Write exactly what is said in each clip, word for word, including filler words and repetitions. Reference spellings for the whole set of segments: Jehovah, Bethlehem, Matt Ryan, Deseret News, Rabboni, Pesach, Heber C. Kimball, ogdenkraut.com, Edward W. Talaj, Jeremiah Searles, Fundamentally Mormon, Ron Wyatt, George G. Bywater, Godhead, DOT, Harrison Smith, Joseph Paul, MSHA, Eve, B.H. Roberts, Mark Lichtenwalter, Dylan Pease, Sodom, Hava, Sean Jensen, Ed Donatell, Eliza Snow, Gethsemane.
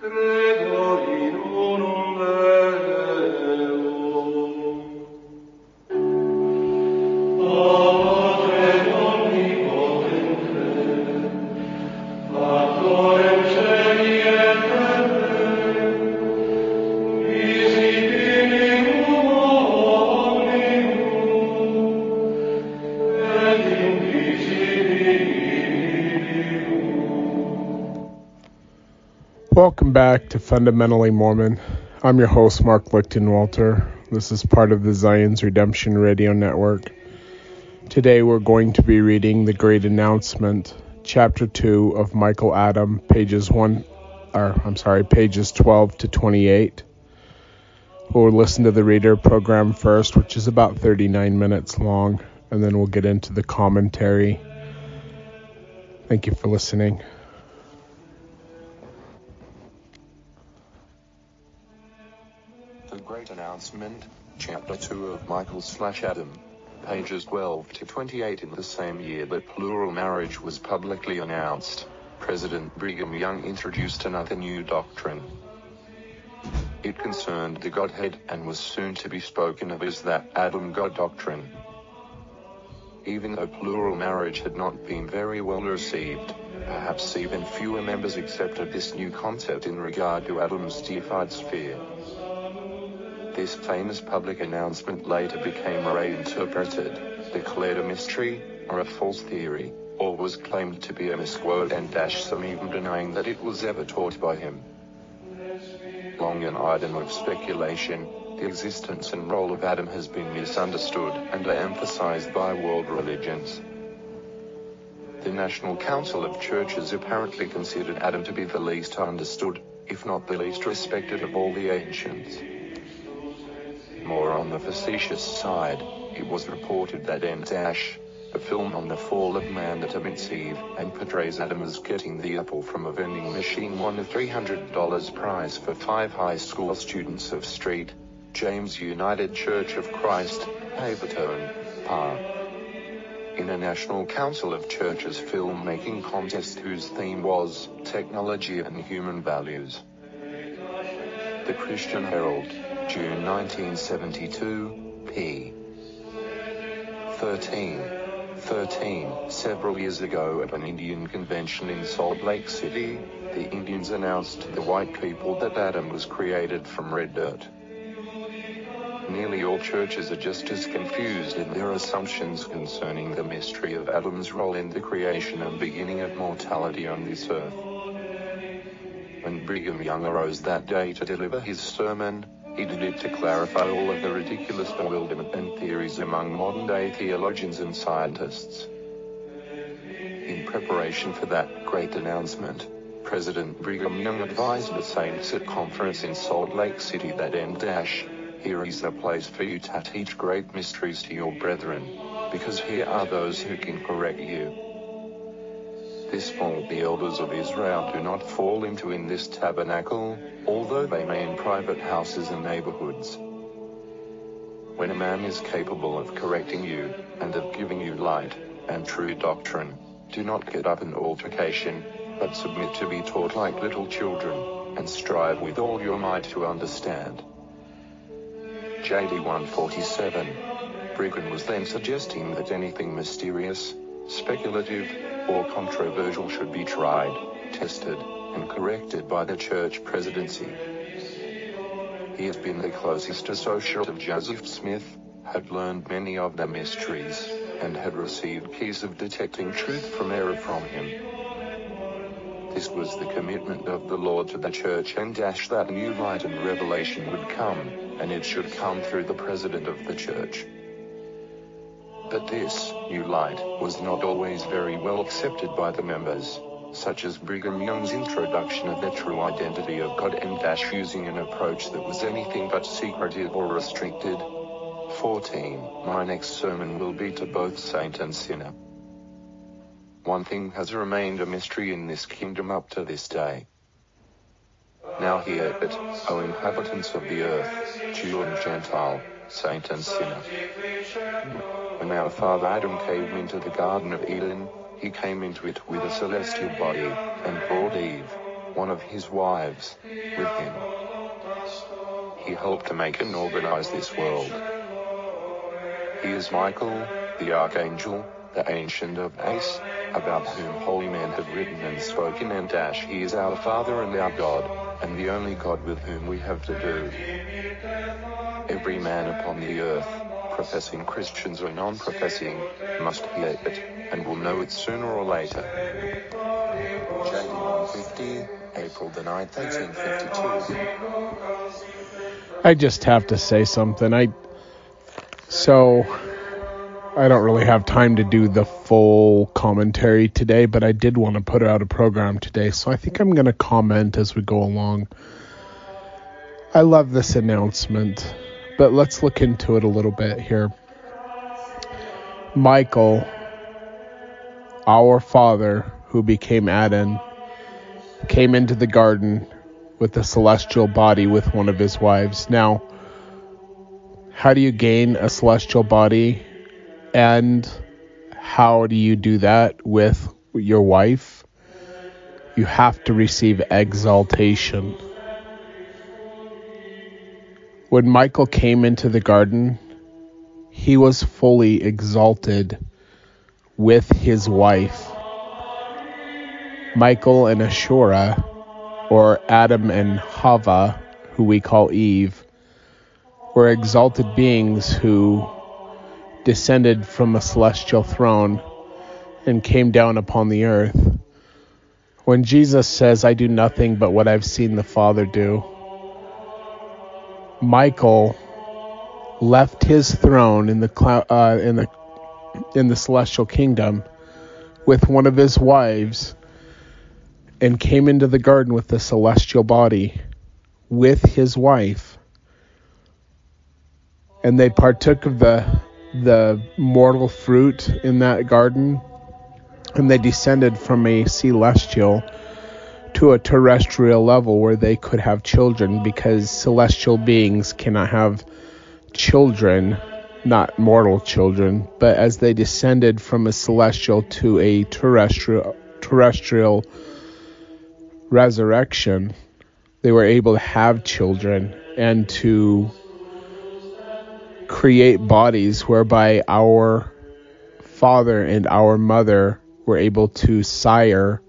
Welcome back to Fundamentally Mormon. I'm your host, Mark Lichtenwalter. This is part of the Zion's Redemption Radio Network. Today we're going to be reading The Great Announcement, Chapter two of Michael Adam, pages one, or I'm sorry, pages twelve to twenty-eight. We'll listen to the reader program first, which is about thirty-nine minutes long, and then we'll get into the commentary. Thank you for listening. Announcement, Chapter two of Michael slash Adam, pages twelve to twenty-eight. In the same year that plural marriage was publicly announced, President Brigham Young introduced another new doctrine. It concerned the Godhead and was soon to be spoken of as the Adam God doctrine. Even though plural marriage had not been very well received, perhaps even fewer members accepted this new concept in regard to Adam's deified sphere. This famous public announcement later became reinterpreted, declared a mystery, or a false theory, or was claimed to be a misquote, and dash some even denying that it was ever taught by him. Long an item of speculation, the existence and role of Adam has been misunderstood and are emphasized by world religions. The National Council of Churches apparently considered Adam to be the least understood, if not the least respected of all the ancients. More on the facetious side, it was reported that in Dash, a film on the fall of man that omits Eve and portrays Adam as getting the apple from a vending machine, won a three hundred dollars prize for five high school students of Street, James United Church of Christ, Havertown, P A In a National Council of Churches filmmaking contest whose theme was Technology and Human Values. The Christian Herald, June nineteen seventy-two, p. thirteen, thirteen, several years ago at an Indian convention in Salt Lake City, the Indians announced to the white people that Adam was created from red dirt. Nearly all churches are just as confused in their assumptions concerning the mystery of Adam's role in the creation and beginning of mortality on this earth. When Brigham Young arose that day to deliver his sermon, he did it to clarify all of the ridiculous bewilderment and theories among modern-day theologians and scientists. In preparation for that great announcement, President Brigham Young advised the saints at conference in Salt Lake City that in dash, here is the place for you to teach great mysteries to your brethren, because here are those who can correct you. This fault the elders of Israel do not fall into in this tabernacle, although they may in private houses and neighborhoods. When a man is capable of correcting you, and of giving you light, and true doctrine, do not get up an altercation, but submit to be taught like little children, and strive with all your might to understand. J D one forty-seven. Brigham was then suggesting that anything mysterious, speculative, or controversial should be tried, tested, and corrected by the church presidency. He has been the closest associate of Joseph Smith, had learned many of the mysteries, and had received keys of detecting truth from error from him. This was the commitment of the Lord to the church, and dash that new light and revelation would come, and it should come through the president of the church. But this new light was not always very well accepted by the members, such as Brigham Young's introduction of the true identity of God and dash using an approach that was anything but secretive or restricted. fourteen. My next sermon will be to both saint and sinner. One thing has remained a mystery in this kingdom up to this day. Now hear it, O inhabitants of the earth, Jew and Gentile, saint and sinner. When our father Adam came into the Garden of Eden, he came into it with a celestial body, and brought Eve, one of his wives with him. He helped to make and organize this world. He is Michael, the archangel, the Ancient of Days, about whom holy men have written and spoken, and dash he is our Father and our God, and the only God with whom we have to do. Every man upon the earth, professing Christians or non-professing, must hear it, and will know it sooner or later. J D one fifty, April the ninth, eighteen fifty-two. I just have to say something. I... So... I don't really have time to do the full commentary today, but I did want to put out a program today, so I think I'm going to comment as we go along. I love this announcement, but let's look into it a little bit here. Michael, our father, who became Adam, came into the garden with a celestial body with one of his wives. Now, how do you gain a celestial body? And how do you do that with your wife? You have to receive exaltation. When Michael came into the garden, he was fully exalted with his wife. Michael and Ashura, or Adam and Hava, who we call Eve, were exalted beings who descended from a celestial throne and came down upon the earth. When Jesus says, "I do nothing but what I've seen the Father do," Michael left his throne in the cloud, uh, in the in the celestial kingdom with one of his wives and came into the garden with the celestial body with his wife, and they partook of the the mortal fruit in that garden, and they descended from a celestial to a terrestrial level where they could have children, because celestial beings cannot have children, not mortal children. But as they descended from a celestial to a terrestrial terrestrial resurrection, they were able to have children and to create bodies whereby our father and our mother were able to sire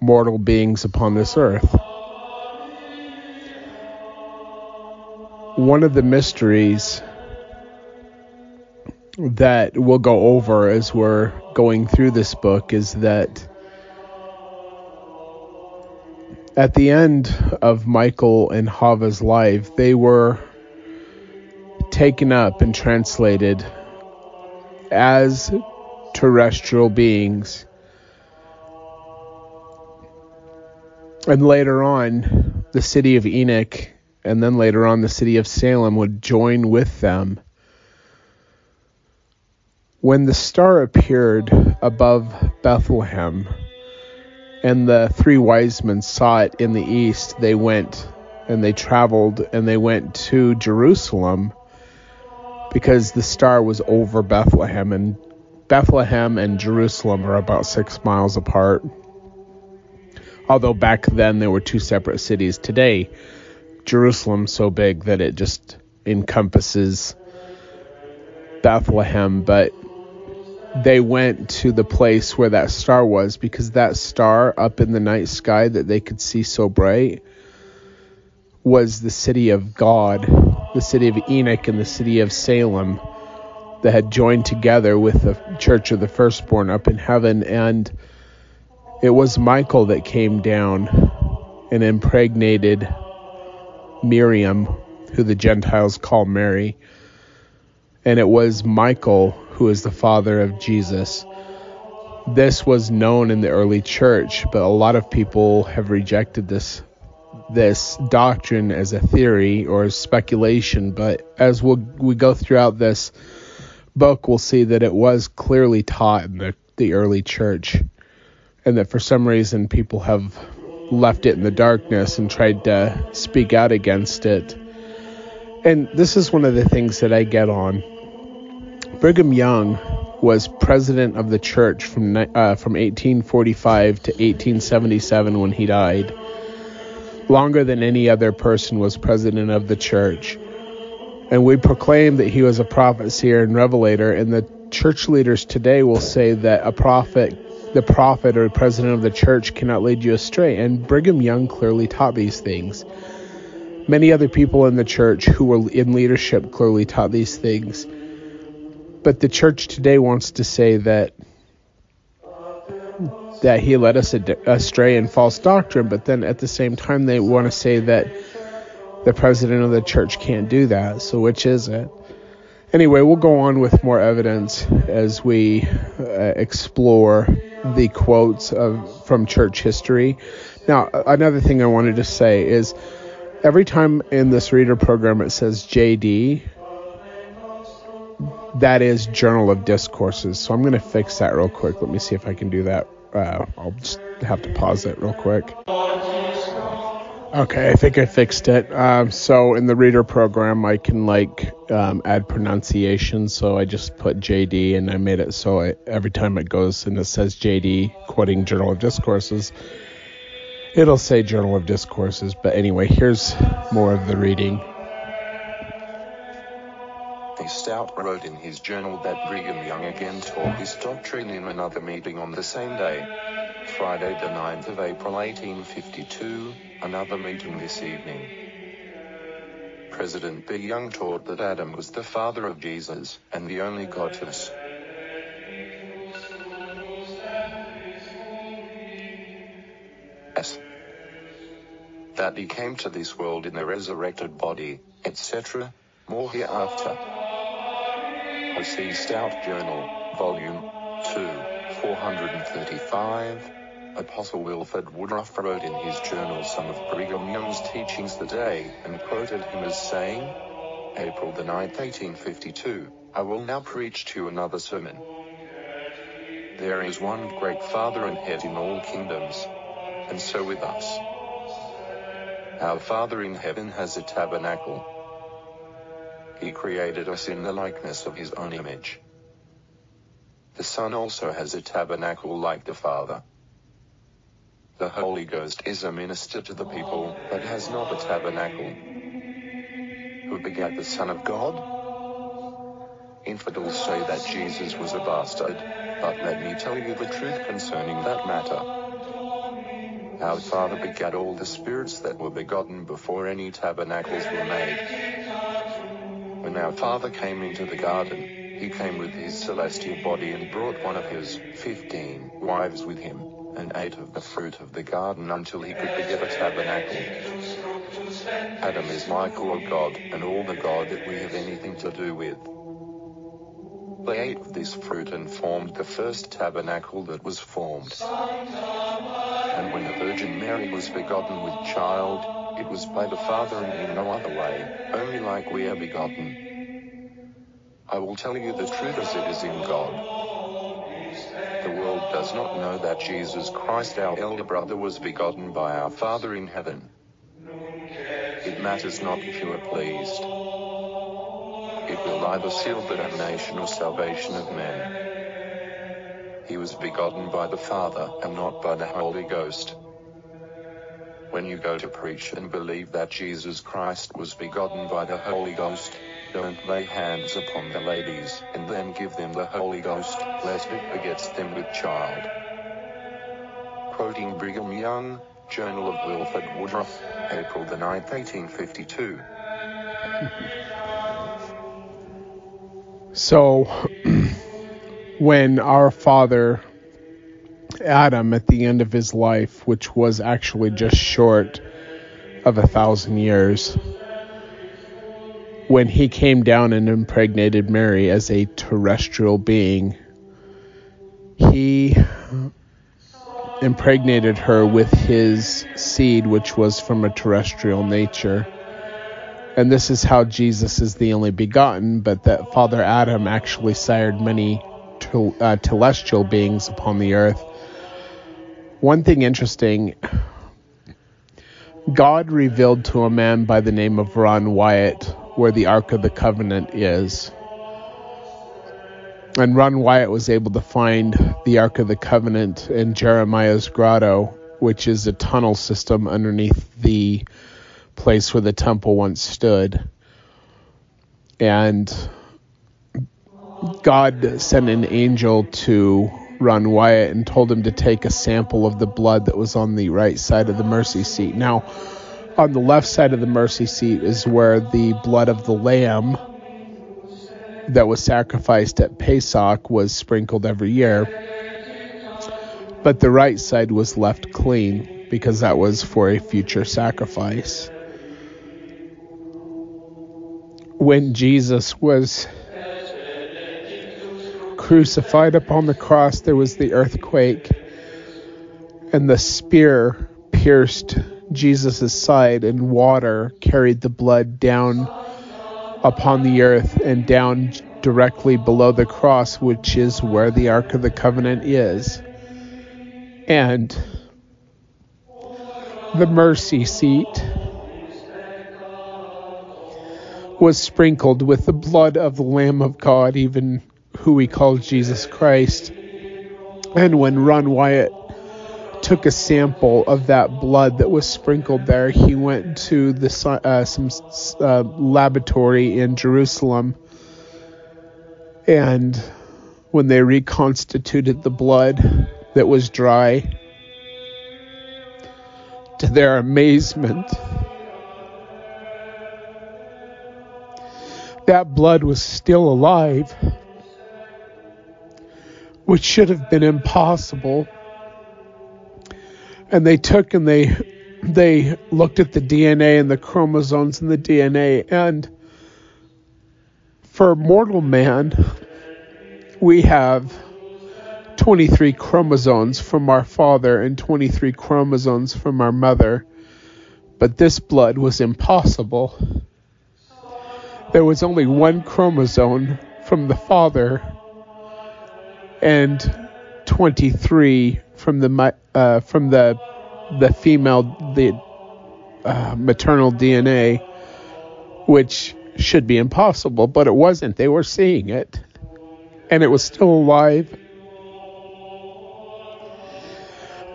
mortal beings upon this earth. One of the mysteries that we'll go over as we're going through this book is that at the end of Michael and Hava's life, they were taken up and translated as terrestrial beings. And later on, the city of Enoch, and then later on, the city of Salem would join with them. When the star appeared above Bethlehem and the three wise men saw it in the east, they went and they traveled and they went to Jerusalem, because the star was over Bethlehem, and Bethlehem and Jerusalem are about six miles apart. Although back then they were two separate cities. Today, Jerusalem's so big that it just encompasses Bethlehem, but they went to the place where that star was, because that star up in the night sky that they could see so bright was the city of God, the city of Enoch, and the city of Salem that had joined together with the Church of the Firstborn up in heaven. And it was Michael that came down and impregnated Miriam, who the Gentiles call Mary. And it was Michael who is the father of Jesus. This was known in the early church, but a lot of people have rejected this this doctrine as a theory or as speculation, but as we'll, we go throughout this book, we'll see that it was clearly taught in the, the early church, and that for some reason people have left it in the darkness and tried to speak out against it. And this is one of the things that I get on. Brigham Young was president of the church from, uh, from eighteen forty-five to eighteen seventy-seven when he died. longer than any other person was president of the church. And we proclaim that he was a prophet, seer, and revelator. And the church leaders today will say that a prophet, the prophet or president of the church cannot lead you astray. And Brigham Young clearly taught these things. Many other people in the church who were in leadership clearly taught these things. But the church today wants to say that that he led us astray in false doctrine, but then at the same time they want to say that the president of the church can't do that. So which is it? Anyway, we'll go on with more evidence as we uh, explore the quotes of from church history. Now, another thing I wanted to say is every time in this reader program it says J D, that is Journal of Discourses. So I'm going to fix that real quick. Let me see if I can do that. Uh, I'll just have to pause it real quick. Okay, I think I fixed it. Um, so in the reader program, I can like um, add pronunciation. So I just put J D and I made it so I, every time it goes and it says J D, quoting Journal of Discourses, it'll say Journal of Discourses. But anyway, here's more of the reading. Stout wrote in his journal that Brigham Young again taught this doctrine in another meeting on the same day, Friday the ninth of April eighteen fifty-two, another meeting this evening. President B. Young taught that Adam was the father of Jesus, and the only Godness. S. That he came to this world in a resurrected body, et cetera, more hereafter. See Stout Journal, Volume two, four thirty-five. Apostle Wilford Woodruff wrote in his journal some of Brigham Young's teachings the day and quoted him as saying, April the ninth, eighteen fifty-two, I will now preach to you another sermon. There is one great Father and Head in all kingdoms, and so with us. Our Father in heaven has a tabernacle. He created us in the likeness of his own image. The Son also has a tabernacle like the Father. The Holy Ghost is a minister to the people, but has not a tabernacle. Who begat the Son of God? Infidels say that Jesus was a bastard, but let me tell you the truth concerning that matter. Our Father begat all the spirits that were begotten before any tabernacles were made. When our Father came into the garden, he came with his celestial body and brought one of his fifteen wives with him, and ate of the fruit of the garden until he could beget a tabernacle. Adam is Michael of God, and all the God that we have anything to do with. They ate of this fruit and formed the first tabernacle that was formed. And when the Virgin Mary was begotten with child, it was by the Father and in no other way, only like we are begotten. I will tell you the truth as it is in God. The world does not know that Jesus Christ, our elder brother, was begotten by our Father in heaven. It matters not if you are pleased. It will either seal the damnation or salvation of men. He was begotten by the Father and not by the Holy Ghost. When you go to preach and believe that Jesus Christ was begotten by the Holy Ghost, don't lay hands upon the ladies and then give them the Holy Ghost, lest it begets them with child. Quoting Brigham Young, Journal of Wilford Woodruff, April the ninth, eighteen fifty-two. So, when our Father Adam, at the end of his life, which was actually just short of a thousand years, when he came down and impregnated Mary as a terrestrial being, he impregnated her with his seed, which was from a terrestrial nature. And this is how Jesus is the only begotten, but that Father Adam actually sired many tel- uh, telestial beings upon the earth. One thing interesting, God revealed to a man by the name of Ron Wyatt where the Ark of the Covenant is. And Ron Wyatt was able to find the Ark of the Covenant in Jeremiah's Grotto which is a tunnel system underneath the place where the temple once stood. And God sent an angel to Ron Wyatt and told him to take a sample of the blood that was on the right side of the mercy seat. Now, on the left side of the mercy seat is where the blood of the lamb that was sacrificed at Pesach was sprinkled every year. But the right side was left clean because that was for a future sacrifice. When Jesus was crucified upon the cross, there was the earthquake, and the spear pierced Jesus' side, and water carried the blood down upon the earth and down directly below the cross, which is where the Ark of the Covenant is. And the mercy seat was sprinkled with the blood of the Lamb of God, even who we call Jesus Christ. And when Ron Wyatt took a sample of that blood that was sprinkled there, he went to the uh, some uh, laboratory in Jerusalem, and when they reconstituted the blood that was dry, to their amazement, that blood was still alive, which should have been impossible. And they took and they they looked at the D N A and the chromosomes in the D N A. And for mortal man, we have twenty-three chromosomes from our father and twenty-three chromosomes from our mother. But this blood was impossible. There was only one chromosome from the father and twenty-three from the uh, from the the female the uh, maternal D N A, which should be impossible, but it wasn't. They were seeing it, and it was still alive.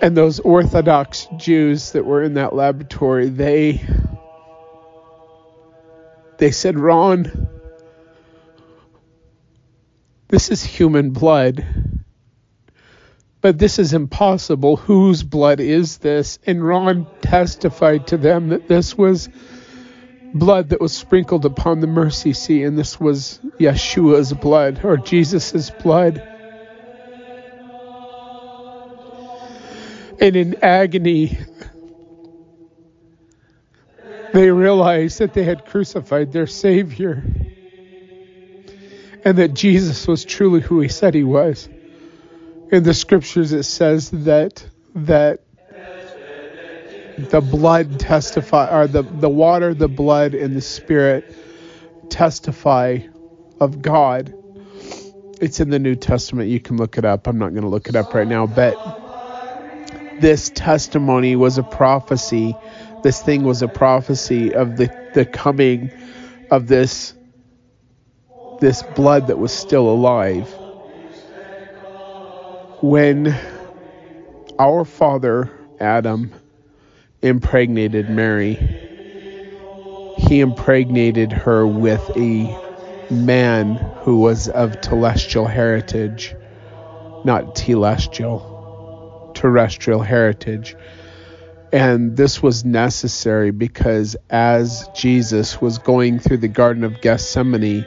And those Orthodox Jews that were in that laboratory, they they said, "Ron, this is human blood, but this is impossible. Whose blood is this?" And Ron testified to them that this was blood that was sprinkled upon the mercy seat, and this was Yeshua's blood, or Jesus' blood. And in agony, they realized that they had crucified their Savior, and that Jesus was truly who he said he was. In the scriptures it says that that the blood testify, or the, the water, the blood, and the spirit testify of God. It's in the New Testament. You can look it up. I'm not going to look it up right now, but this testimony was a prophecy. This thing was a prophecy of the, the coming of this this blood that was still alive. When our father Adam impregnated Mary, he impregnated her with a man who was of telestial heritage, not telestial, terrestrial heritage. And this was necessary because as Jesus was going through the Garden of Gethsemane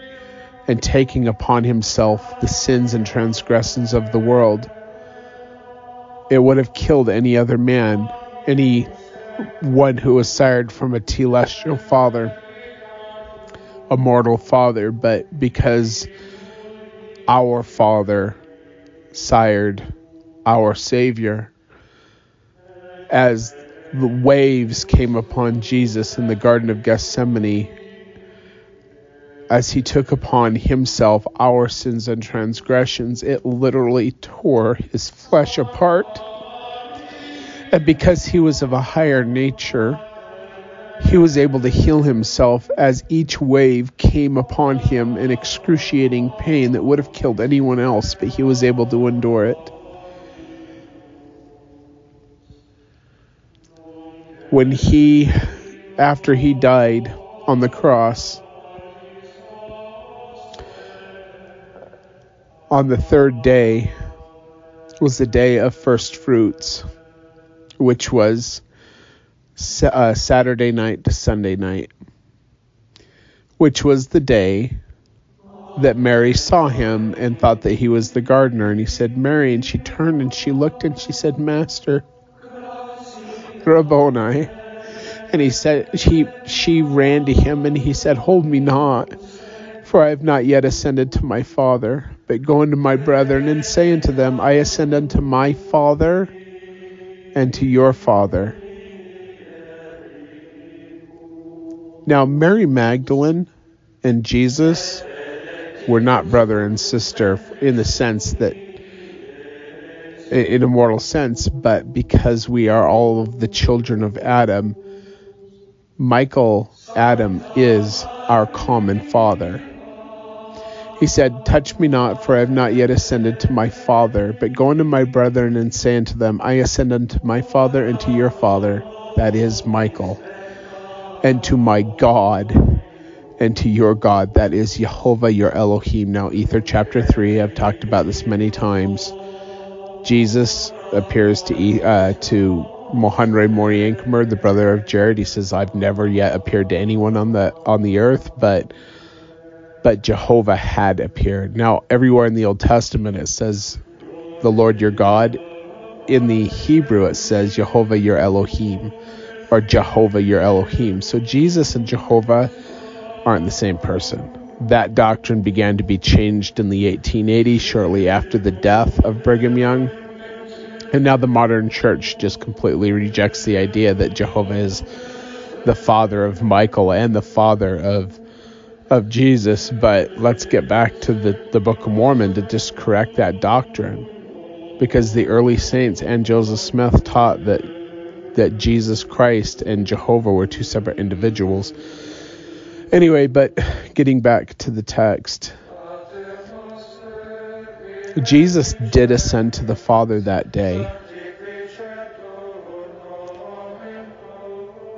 and taking upon himself the sins and transgressions of the world, it would have killed any other man, any one who was sired from a telestial father, a mortal father, but because our father sired our Savior, as the waves came upon Jesus in the Garden of Gethsemane, as he took upon himself our sins and transgressions, it literally tore his flesh apart. And because he was of a higher nature, he was able to heal himself as each wave came upon him in excruciating pain that would have killed anyone else, but he was able to endure it. when he, after he died on the cross, on the third day was the day of first fruits, which was uh, Saturday night to Sunday night, which was the day that Mary saw him and thought that he was the gardener. And he said, Mary, and she turned and she looked and she said, Master, Rabboni. And he said, she, she ran to him and he said, Hold me not, for I have not yet ascended to my Father, but go unto my brethren and say unto them, I ascend unto my Father and to your Father. Now Mary Magdalene and Jesus were not brother and sister in the sense that, in a mortal sense, but because we are all of the children of Adam, Michael Adam is our common father. He said, Touch me not, for I have not yet ascended to my Father, but go unto my brethren and say unto them, I ascend unto my Father and to your Father, that is Michael, and to my God, and to your God, that is Jehovah, your Elohim. Now, Ether chapter three, I've talked about this many times. Jesus appears to uh, to Mahonri Moriancumer, the brother of Jared. He says, I've never yet appeared to anyone on the on the earth, but but Jehovah had appeared. Now, everywhere in the Old Testament, it says, the Lord your God. In the Hebrew, it says, Jehovah, your Elohim, or Jehovah, your Elohim. So Jesus and Jehovah aren't the same person. That doctrine began to be changed in the eighteen eighties, shortly after the death of Brigham Young. And now the modern church just completely rejects the idea that Jehovah is the father of Michael and the father of of Jesus. But let's get back to the, the Book of Mormon to just correct that doctrine. Because the early saints and Joseph Smith taught that that Jesus Christ and Jehovah were two separate individuals. Anyway, but getting back to the text, Jesus did ascend to the Father that day.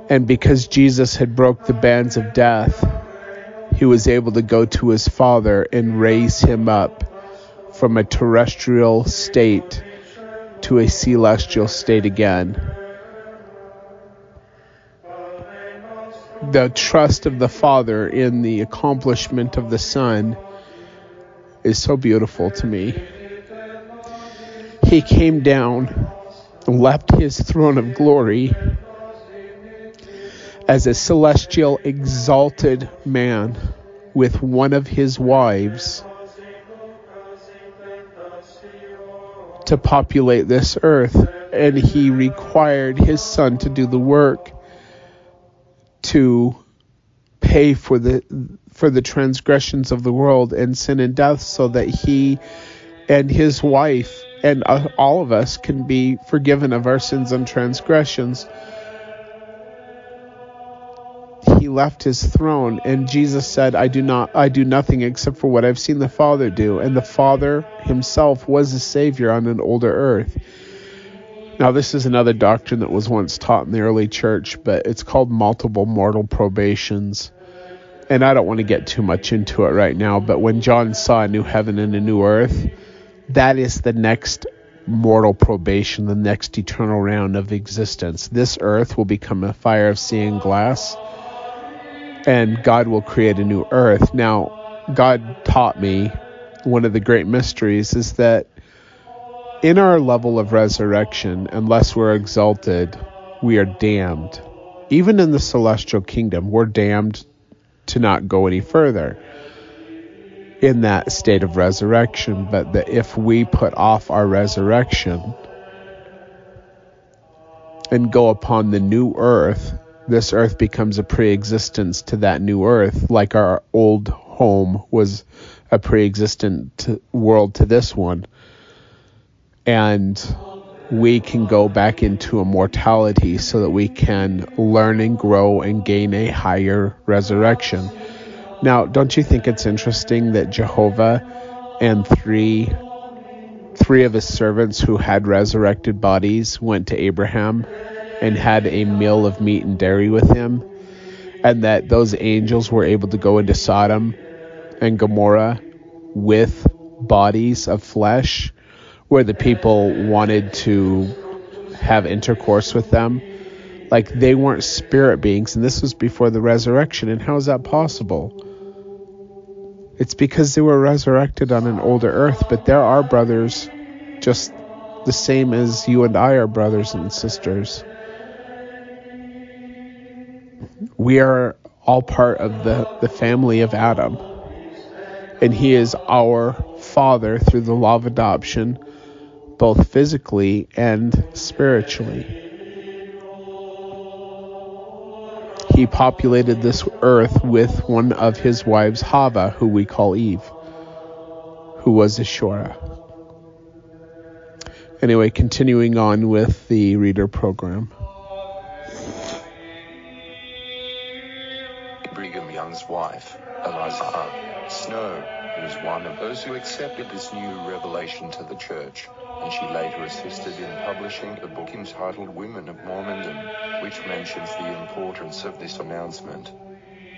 And because Jesus had broke the bands of death, he was able to go to his Father and raise him up from a terrestrial state to a celestial state again. The trust of the Father in the accomplishment of the Son is so beautiful to me. He came down and left his throne of glory as a celestial exalted man with one of his wives to populate this earth, and he required his Son to do the work to pay for the for the transgressions of the world and sin and death, so that he and his wife and uh, all of us can be forgiven of our sins and transgressions. He left his throne, and Jesus said, I do not I do nothing except for what I've seen the Father do. And the Father himself was a Savior on an older earth. Now, this is another doctrine that was once taught in the early church, but it's called multiple mortal probations. And I don't want to get too much into it right now, but when John saw a new heaven and a new earth, that is the next mortal probation, the next eternal round of existence. This earth will become a fire of sea and glass, and God will create a new earth. Now, God taught me one of the great mysteries is that in our level of resurrection, unless we're exalted, we are damned. Even in the celestial kingdom, we're damned to not go any further in that state of resurrection. But that if we put off our resurrection and go upon the new earth, this earth becomes a pre-existence to that new earth, like our old home was a pre-existent world to this one. And we can go back into immortality so that we can learn and grow and gain a higher resurrection. Now, don't you think it's interesting that Jehovah and three three of his servants who had resurrected bodies went to Abraham and had a meal of meat and dairy with him, and that those angels were able to go into Sodom and Gomorrah with bodies of flesh, where the people wanted to have intercourse with them. Like, they weren't spirit beings, and this was before the resurrection. And how is that possible? It's because they were resurrected on an older earth, but there are brothers just the same as you and I are brothers and sisters. We are all part of the, the family of Adam, and he is our father through the law of adoption, both physically and spiritually. He populated this earth with one of his wives, Hava, who we call Eve, who was Ashura. Anyway, continuing on with the reader program. Brigham Young's wife, Eliza Snow, was one of those who accepted this new revelation to the church, and she later assisted in publishing a book entitled Women of Mormondom, which mentions the importance of this announcement.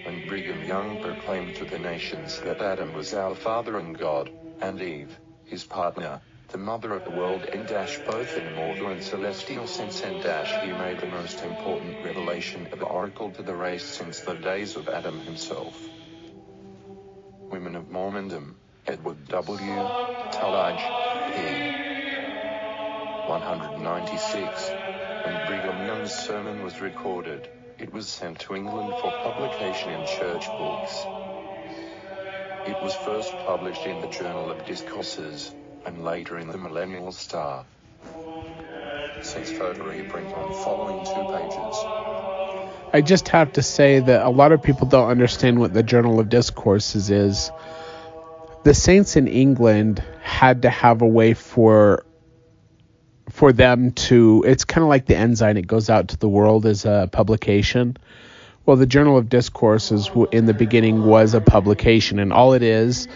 When Brigham Young proclaimed to the nations that Adam was our father in God, and Eve, his partner, the mother of the world, and dash both in mortal and celestial sense, and dash he made the most important revelation of the oracle to the race since the days of Adam himself. Women of Mormondom, Edward W. Talaj, P A one hundred ninety-six. When Brigham Young's sermon was recorded, it was sent to England for publication in church books. It was first published in the Journal of Discourses, and later in the Millennial Star. Six photo reprint on following two pages. I just have to say that a lot of people don't understand what the Journal of Discourses is. The saints in England had to have a way for for them to, it's kind of like the Ensign, it goes out to the world as a publication. Well, the Journal of Discourses in the beginning was a publication, and all it is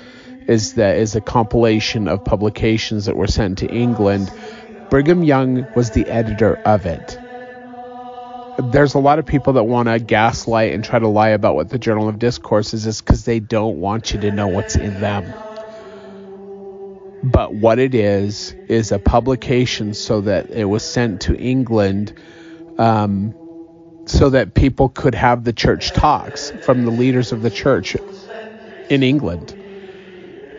is that is a compilation of publications that were sent to England. Brigham Young was the editor of it. There's a lot of people that want to gaslight and try to lie about what the Journal of Discourses is because they don't want you to know what's in them. But what it is, is a publication so that it was sent to England um, so that people could have the church talks from the leaders of the church in England.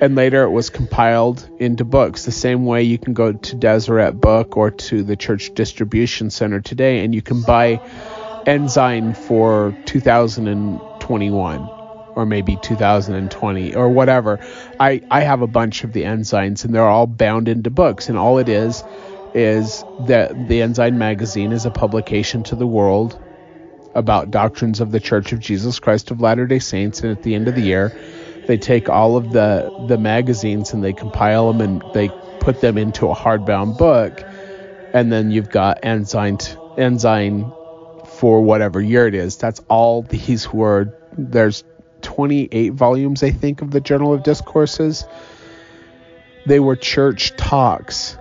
And later it was compiled into books. The same way you can go to Deseret Book or to the Church Distribution Center today and you can buy Ensign for two thousand twenty-one. Or maybe two thousand twenty or whatever. I, I have a bunch of the Ensigns, and they're all bound into books. And all it is is that the Ensign magazine is a publication to the world about doctrines of the Church of Jesus Christ of Latter-day Saints. And at the end of the year, they take all of the, the magazines and they compile them and they put them into a hardbound book. And then you've got Ensign, Ensign for whatever year it is. That's all these were. There's twenty-eight volumes, I think, of the Journal of Discourses. They were church talks.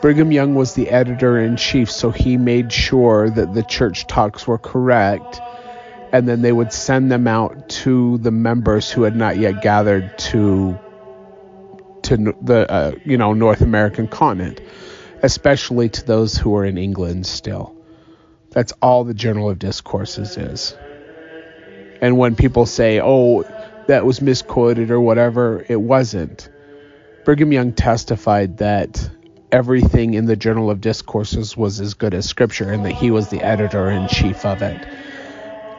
Brigham Young was the editor-in-chief, so he made sure that the church talks were correct, and then they would send them out to the members who had not yet gathered to to the uh, you know North American continent, especially to those who were in England still. That's all the Journal of Discourses is. And when people say, oh, that was misquoted or whatever, it wasn't. Brigham Young testified that everything in the Journal of Discourses was as good as Scripture and that he was the editor-in-chief of it.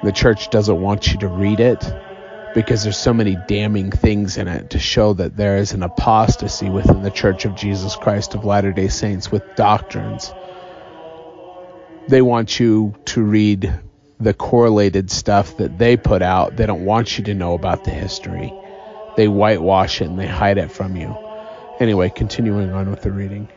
The church doesn't want you to read it because there's so many damning things in it to show that there is an apostasy within the Church of Jesus Christ of Latter-day Saints with doctrines. They want you to read the correlated stuff that they put out. They don't want you to know about the history. They whitewash it and they hide it from you. Anyway, continuing on with the reading.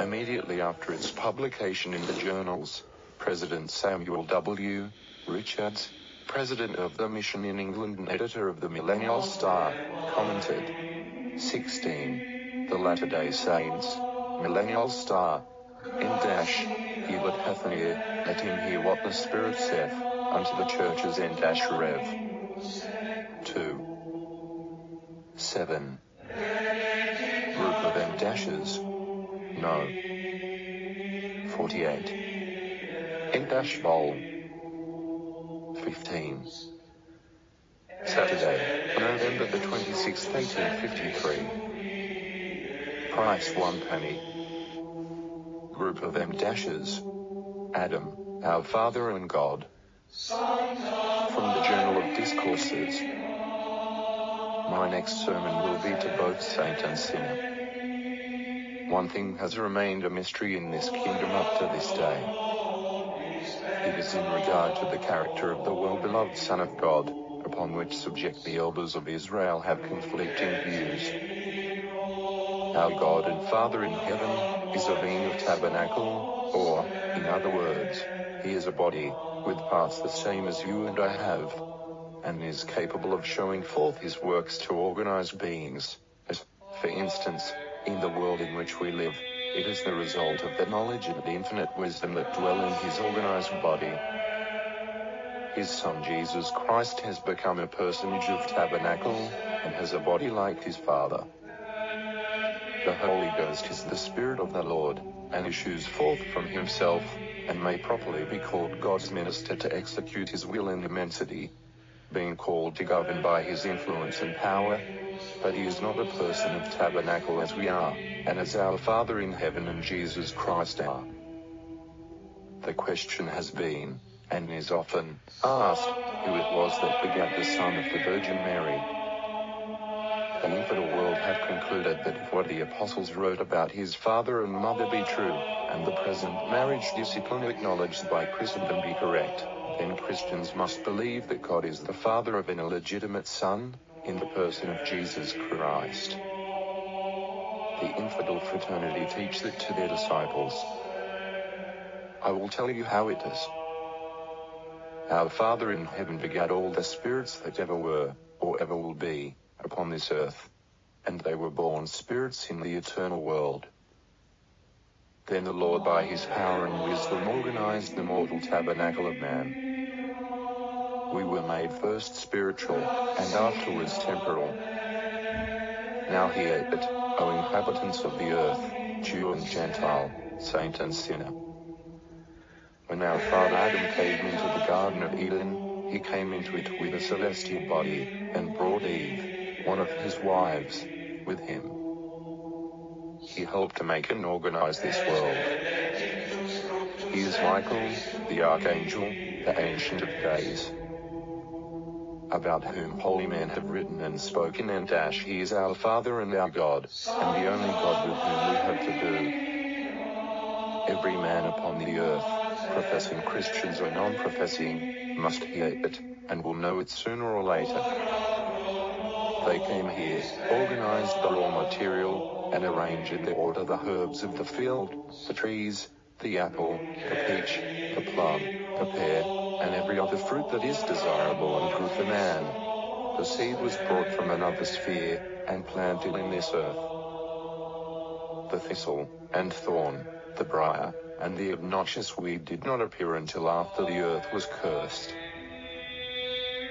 Immediately after its publication in the journals, President Samuel W. Richards, president of the mission in England and editor of the Millennial Star, commented, sixteen the Latter-day Saints, Millennial Star. In dash, he would hath an ear, let him hear what the Spirit saith unto the churches in dash Rev. two seven. Group of M dashes. No. forty-eight. M dash bowl. fifteen. Saturday, November the twenty-sixth, eighteen fifty-three. Price one penny. Group of M dashes. Adam, our Father and God. From the Journal of Discourses. My next sermon will be to both saint and sinner. One thing has remained a mystery in this kingdom up to this day. It is in regard to the character of the well-beloved Son of God, upon which subject the elders of Israel have conflicting views. Our God and Father in heaven is a being of tabernacle, or, in other words, he is a body, with parts the same as you and I have, and is capable of showing forth his works to organized beings, as, for instance, in the world in which we live, it is the result of the knowledge and the infinite wisdom that dwell in his organized body. His Son Jesus Christ has become a personage of tabernacle, and has a body like his Father. The Holy Ghost is the Spirit of the Lord, and issues forth from himself, and may properly be called God's minister to execute his will in immensity, being called to govern by his influence and power, but he is not a person of tabernacle as we are, and as our Father in heaven and Jesus Christ are. The question has been, and is often, asked, who it was that begat the Son of the Virgin Mary. The infidel world have concluded that if what the apostles wrote about his father and mother be true, and the present marriage discipline acknowledged by Christendom be correct, then Christians must believe that God is the father of an illegitimate son, in the person of Jesus Christ. The infidel fraternity teach that to their disciples. I will tell you how it is. Our Father in heaven begat all the spirits that ever were, or ever will be, upon this earth, and they were born spirits in the eternal world. Then the Lord by his power and wisdom organized the mortal tabernacle of man. We were made first spiritual, and afterwards temporal. Now hear it, O inhabitants of the earth, Jew and Gentile, saint and sinner. When our father Adam came into the Garden of Eden, he came into it with a celestial body, and brought Eve, one of his wives, with him. He helped to make and organize this world. He is Michael, the Archangel, the Ancient of Days, about whom holy men have written and spoken, and dash he is our Father and our God, and the only God with whom we have to do. Every man upon the earth, professing Christians or non-professing, must hear it, and will know it sooner or later. They came here, organized the raw material, and arranged in their order the herbs of the field, the trees, the apple, the peach, the plum, the pear, and every other fruit that is desirable and good for man. The seed was brought from another sphere, and planted in this earth. The thistle, and thorn, the briar, and the obnoxious weed did not appear until after the earth was cursed.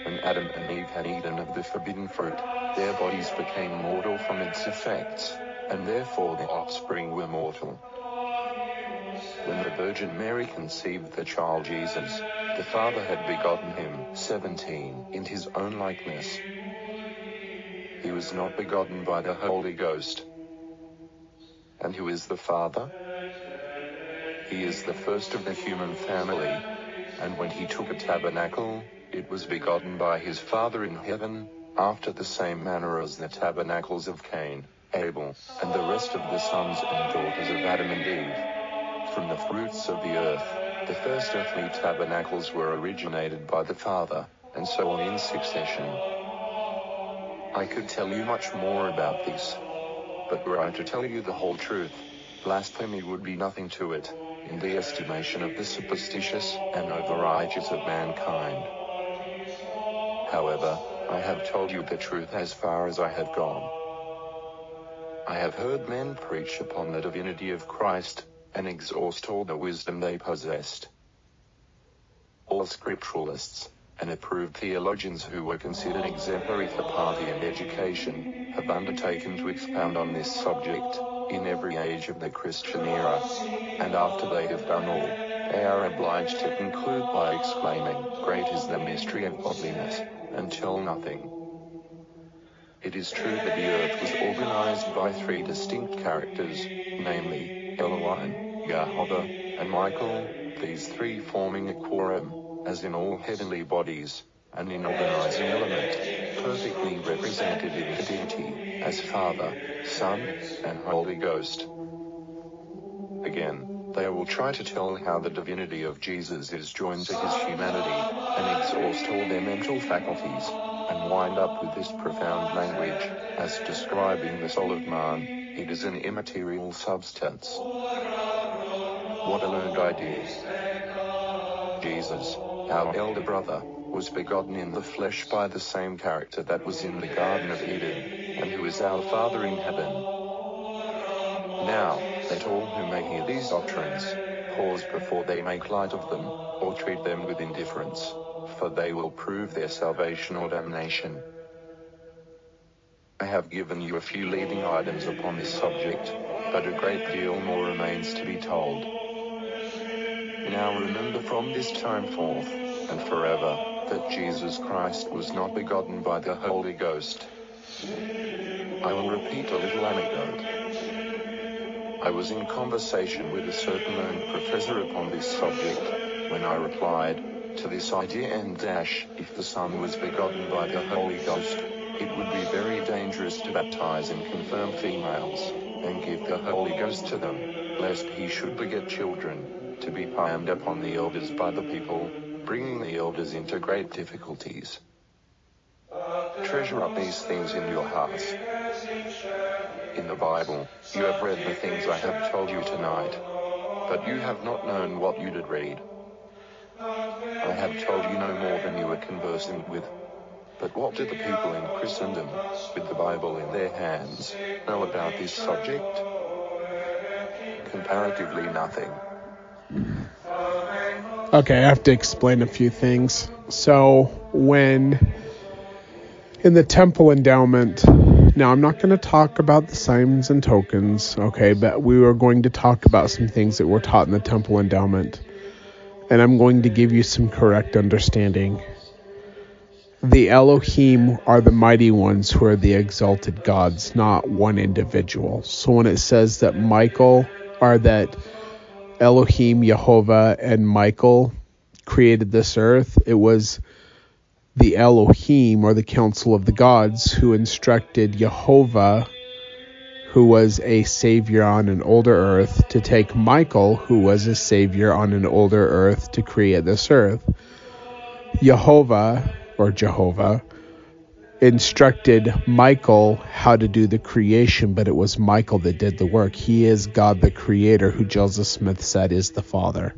When Adam and Eve had eaten of the forbidden fruit, their bodies became mortal from its effects, and therefore their offspring were mortal. When the Virgin Mary conceived the child Jesus, the Father had begotten him, seventeen, in his own likeness. He was not begotten by the Holy Ghost. And who is the Father? He is the first of the human family, and when he took a tabernacle, it was begotten by his Father in heaven, after the same manner as the tabernacles of Cain, Abel, and the rest of the sons and daughters of Adam and Eve. From the fruits of the earth, the first earthly tabernacles were originated by the Father, and so on in succession. I could tell you much more about this, but were I to tell you the whole truth, blasphemy would be nothing to it, in the estimation of the superstitious and overrighteous of mankind. However, I have told you the truth as far as I have gone. I have heard men preach upon the divinity of Christ, and exhaust all the wisdom they possessed. All scripturalists, and approved theologians who were considered exemplary for piety and education, have undertaken to expound on this subject, in every age of the Christian era, and after they have done all, they are obliged to conclude by exclaiming, "Great is the mystery of godliness, until nothing." It is true that the earth was organized by three distinct characters, namely, Elohim, Yehovah, and Michael, these three forming a quorum, as in all heavenly bodies, an inorganizing element, perfectly represented in the deity, as Father, Son, and Holy Ghost. Again, they will try to tell how the divinity of Jesus is joined to his humanity, and exhaust all their mental faculties, and wind up with this profound language, as describing the soul of man, it is an immaterial substance. What a learned idea. Jesus, our elder brother, was begotten in the flesh by the same character that was in the Garden of Eden, and who is our Father in heaven. Now, let all who may hear these doctrines, pause before they make light of them, or treat them with indifference, for they will prove their salvation or damnation. I have given you a few leading items upon this subject, but a great deal more remains to be told. Now remember from this time forth, and forever, that Jesus Christ was not begotten by the Holy Ghost. I will repeat a little anecdote. I was in conversation with a certain learned professor upon this subject, when I replied, to this idea and dash, if the Son was begotten by the Holy Ghost, it would be very dangerous to baptize and confirm females, and give the Holy Ghost to them, lest he should beget children, to be pined upon the elders by the people, bringing the elders into great difficulties. Treasure up these things in your hearts. In the Bible, you have read the things I have told you tonight, but you have not known what you did read. I have told you no more than you were conversant with. But what do the people in Christendom, with the Bible in their hands, know about this subject? Comparatively nothing. Okay, I have to explain a few things. So, when in the temple endowment, now I'm not going to talk about the signs and tokens, okay, but we are going to talk about some things that were taught in the temple endowment. And I'm going to give you some correct understanding. The Elohim are the mighty ones who are the exalted gods, not one individual. So when it says that Michael, or that Elohim, Yehovah, and Michael created this earth, it was the Elohim, or the Council of the Gods, who instructed Yehovah, who was a savior on an older earth, to take Michael, who was a savior on an older earth, to create this earth. Yehovah, or Jehovah, instructed Michael how to do the creation, but it was Michael that did the work. He is God the Creator, who Joseph Smith said is the Father.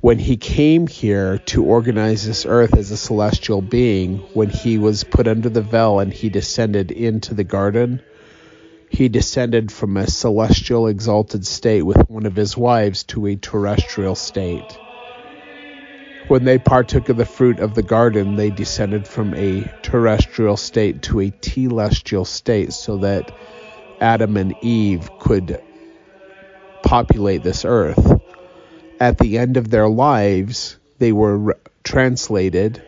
When he came here to organize this earth as a celestial being, when he was put under the veil and he descended into the garden, he descended from a celestial exalted state with one of his wives to a terrestrial state. When they partook of the fruit of the garden, they descended from a terrestrial state to a telestial state so that Adam and Eve could populate this earth. At the end of their lives, they were re- translated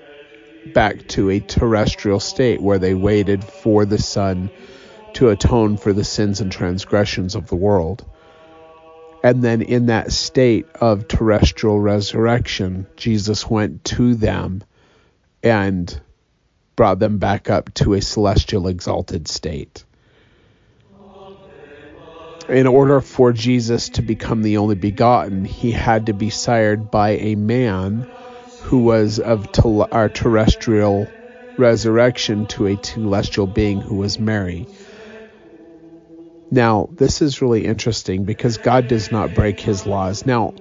back to a terrestrial state where they waited for the sun to atone for the sins and transgressions of the world. And then in that state of terrestrial resurrection, Jesus went to them and brought them back up to a celestial exalted state. In order for Jesus to become the only begotten, he had to be sired by a man who was of tel- our terrestrial resurrection to a celestial being who was Mary. Now, this is really interesting because God does not break his laws. Now,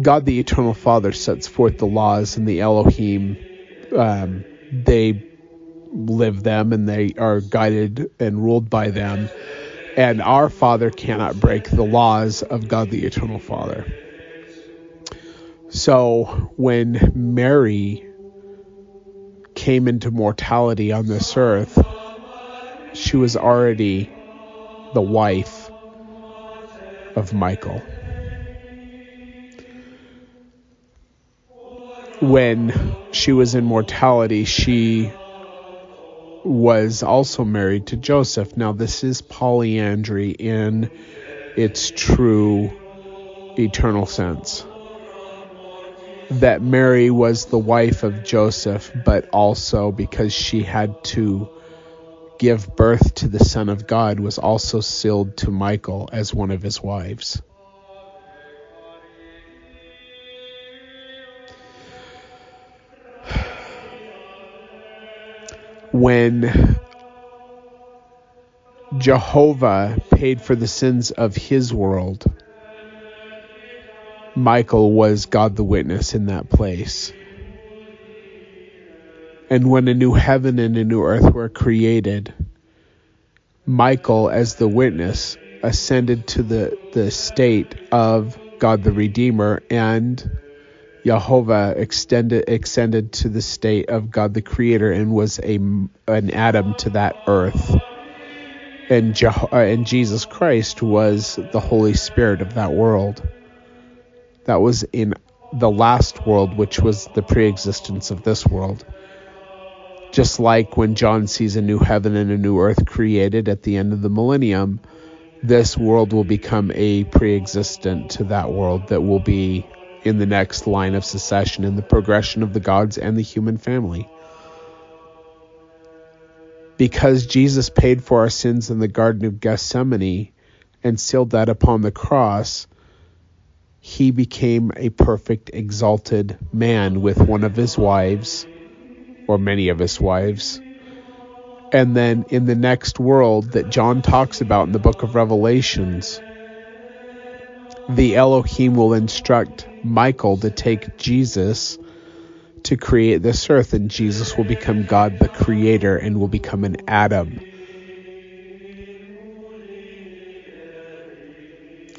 God the Eternal Father sets forth the laws, and the Elohim, um, they live them and they are guided and ruled by them. and our Father cannot break the laws of God the Eternal Father. So when Mary came into mortality on this earth, she was already the wife of Michael. When she was in mortality, she was also married to Joseph. Now, this is polyandry in its true eternal sense, that Mary was the wife of Joseph, but also because she had to give birth to the Son of God, was also sealed to Michael as one of his wives. When Jehovah paid for the sins of his world, Michael was God the Witness in that place. And when a new heaven and a new earth were created, Michael, as the witness, ascended to the, the state of God the Redeemer, and Jehovah extended, extended to the state of God the Creator, and was a, an Adam to that earth. And, Jeho- uh, and Jesus Christ was the Holy Spirit of that world. That was in the last world, which was the pre-existence of this world. Just like when John sees a new heaven and a new earth created at the end of the millennium, this world will become a pre-existent to that world that will be in the next line of succession, in the progression of the gods and the human family. Because Jesus paid for our sins in the Garden of Gethsemane and sealed that upon the cross, he became a perfect, exalted man with one of his wives, or many of his wives. And then in the next world that John talks about in the book of Revelations, the Elohim will instruct Michael to take Jesus to create this earth, and Jesus will become God the Creator and will become an Adam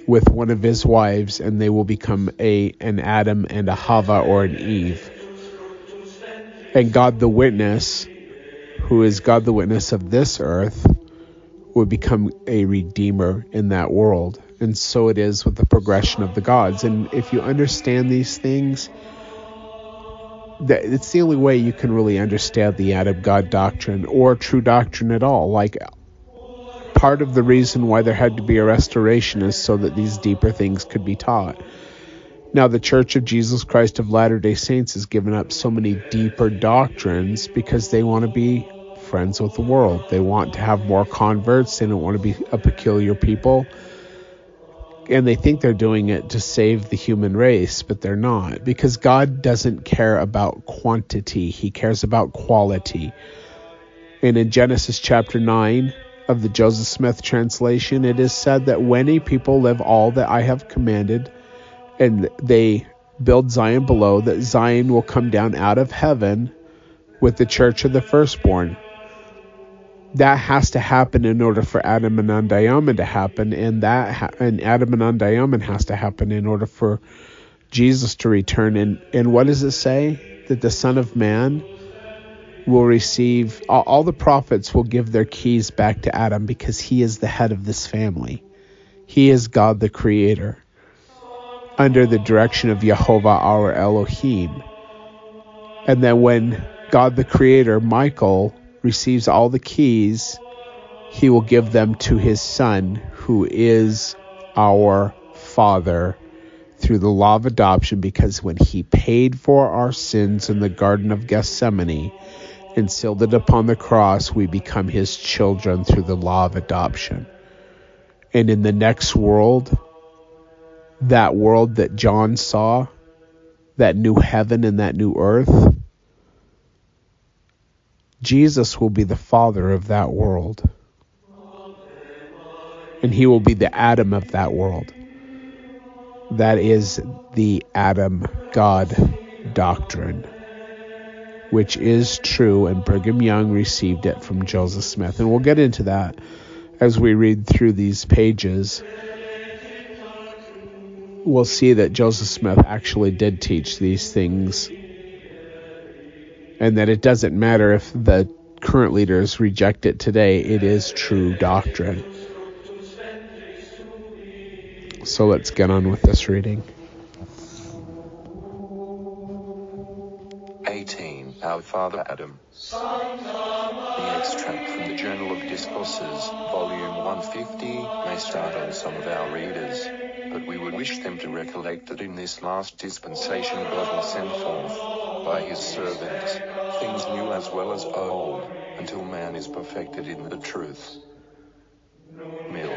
with one of his wives, and they will become a an Adam and a Hava, or an Eve. And God the Witness, who is God the Witness of this earth, will become a Redeemer in that world. And so it is with the progression of the gods. And if you understand these things, that it's the only way you can really understand the Adam God doctrine, or true doctrine at all. Like, part of the reason why there had to be a restoration is so that these deeper things could be taught. Now, the Church of Jesus Christ of Latter-day Saints has given up so many deeper doctrines because they want to be friends with the world. They want to have more converts. They don't want to be a peculiar people. And they think they're doing it to save the human race, but they're not, because God doesn't care about quantity. He cares about quality. And in Genesis chapter nine of the Joseph Smith translation, it is said that when a people live all that I have commanded, and they build Zion below, that Zion will come down out of heaven with the church of the firstborn. That has to happen in order for Adam and Andayaman to happen, and that ha- and Adam and Andayaman has to happen in order for Jesus to return. And and what does it say? That the Son of Man will receive, all, all the prophets will give their keys back to Adam, because he is the head of this family. He is God the Creator, under the direction of Jehovah our Elohim. And then when God the Creator, Michael, receives all the keys, he will give them to his Son, who is our Father through the law of adoption, because when he paid for our sins in the Garden of Gethsemane and sealed it upon the cross, we become his children through the law of adoption. And in the next world, that world that John saw, that new heaven and that new earth, Jesus will be the Father of that world, and he will be the Adam of that world. That is the Adam God doctrine, which is true, and Brigham Young received it from Joseph Smith, and we'll get into that as we read through these pages, we'll see that Joseph Smith actually did teach these things, and that it doesn't matter if the current leaders reject it today, it is true doctrine. So let's get on with this reading. eighteen. Our Father Adam. The extract from the Journal of Discourses, Volume one fifty, may startle some of our readers, but we would wish them to recollect that in this last dispensation God will send forth, by his servants, things new as well as old, until man is perfected in the truth. Mill.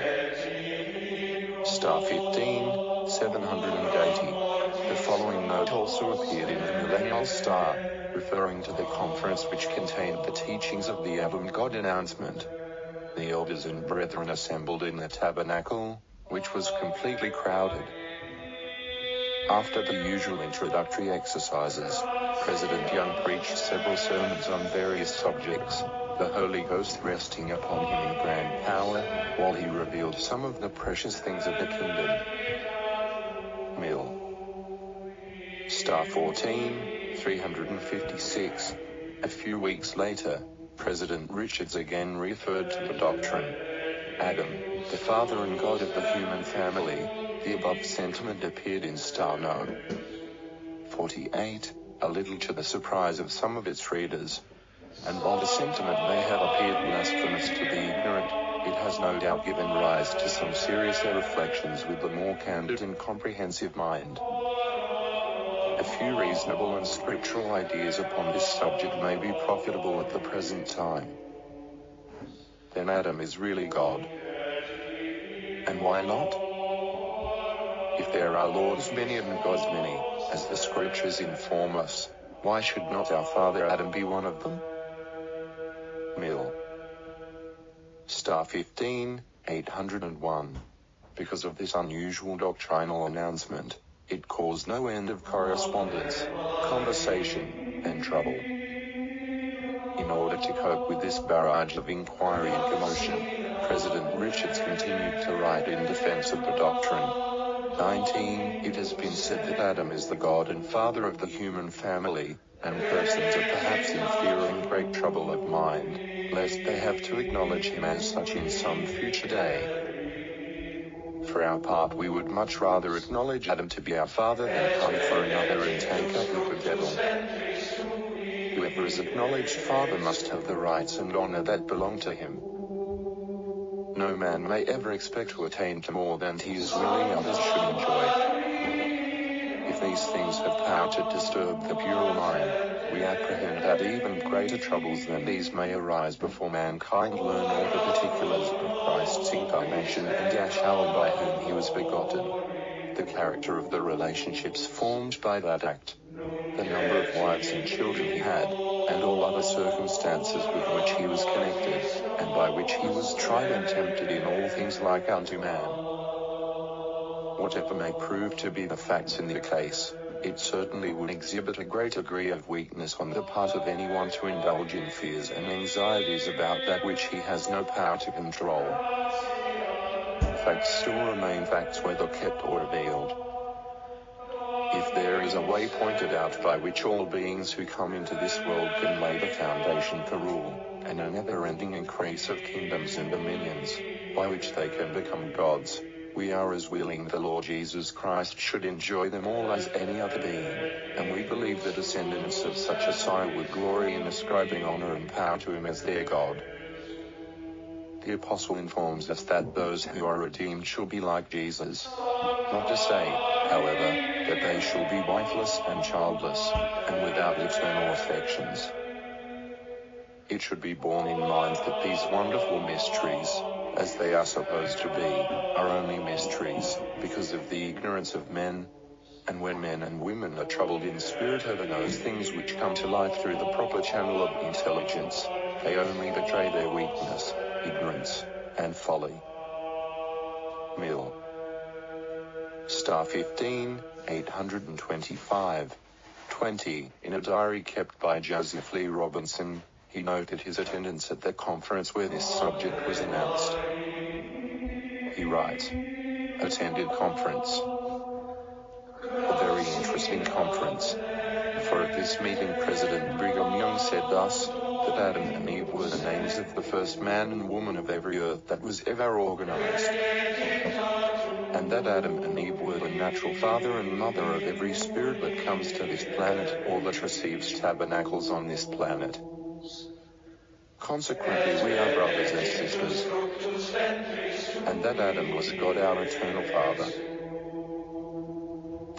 Star fifteen, seven hundred eighty. The following note also appeared in the Millennial Star, referring to the conference which contained the teachings of the Adam God announcement. The elders and brethren assembled in the tabernacle, which was completely crowded. After the usual introductory exercises, President Young preached several sermons on various subjects, the Holy Ghost resting upon him in grand power, while he revealed some of the precious things of the kingdom. Mill. Star fourteen, three hundred fifty-six. A few weeks later, President Richards again referred to the doctrine. Adam, the father and God of the human family. The above sentiment appeared in Star No. forty-eight, a little to the surprise of some of its readers. And while the sentiment may have appeared blasphemous to the ignorant, it has no doubt given rise to some serious reflections with the more candid and comprehensive mind. A few reasonable and scriptural ideas upon this subject may be profitable at the present time. Then Adam is really God. And why not? If there are lords many and gods many, as the scriptures inform us, why should not our father Adam be one of them? Mill. Star fifteen, eight hundred one. Because of this unusual doctrinal announcement, it caused no end of correspondence, conversation, and trouble. In order to cope with this barrage of inquiry and commotion, President Richards continued to write in defense of the doctrine. nineteen. It has been said that Adam is the God and father of the human family, and persons are perhaps in fear and great trouble of mind, lest they have to acknowledge him as such in some future day. For our part, we would much rather acknowledge Adam to be our father than come for another and take up with the devil. Whoever is acknowledged father must have the rights and honor that belong to him. No man may ever expect to attain to more than he is willing others should enjoy. If these things have power to disturb the pure mind, we apprehend that even greater troubles than these may arise before mankind learn all the particulars of Christ's incarnation and the hour by whom he was begotten, the character of the relationships formed by that act, the number of wives and children he had, and all other circumstances with which he was connected, and by which he was tried and tempted in all things like unto man. Whatever may prove to be the facts in the case, it certainly would exhibit a great degree of weakness on the part of anyone to indulge in fears and anxieties about that which he has no power to control. Facts still remain facts whether kept or revealed. If there is a way pointed out by which all beings who come into this world can lay the foundation for rule, and a never-ending increase of kingdoms and dominions, by which they can become gods, we are as willing the Lord Jesus Christ should enjoy them all as any other being, and we believe the descendants of such a sire would glory in ascribing honor and power to him as their God. The Apostle informs us that those who are redeemed shall be like Jesus, not to say, however, that they shall be wifeless and childless, and without eternal affections. It should be borne in mind that these wonderful mysteries, as they are supposed to be, are only mysteries, because of the ignorance of men, and when men and women are troubled in spirit over those things which come to light through the proper channel of intelligence, they only betray their weakness, ignorance, and folly. Mill. Star fifteen, eight hundred twenty-five. twenty. In a diary kept by Joseph Lee Robinson, he noted his attendance at the conference where this subject was announced. Wright attended conference. A very interesting conference, for at this meeting President Brigham Young said thus, that Adam and Eve were the names of the first man and woman of every earth that was ever organized, and that Adam and Eve were the natural father and mother of every spirit that comes to this planet or that receives tabernacles on this planet. Consequently, we are brothers and sisters, and that Adam was God, our eternal Father.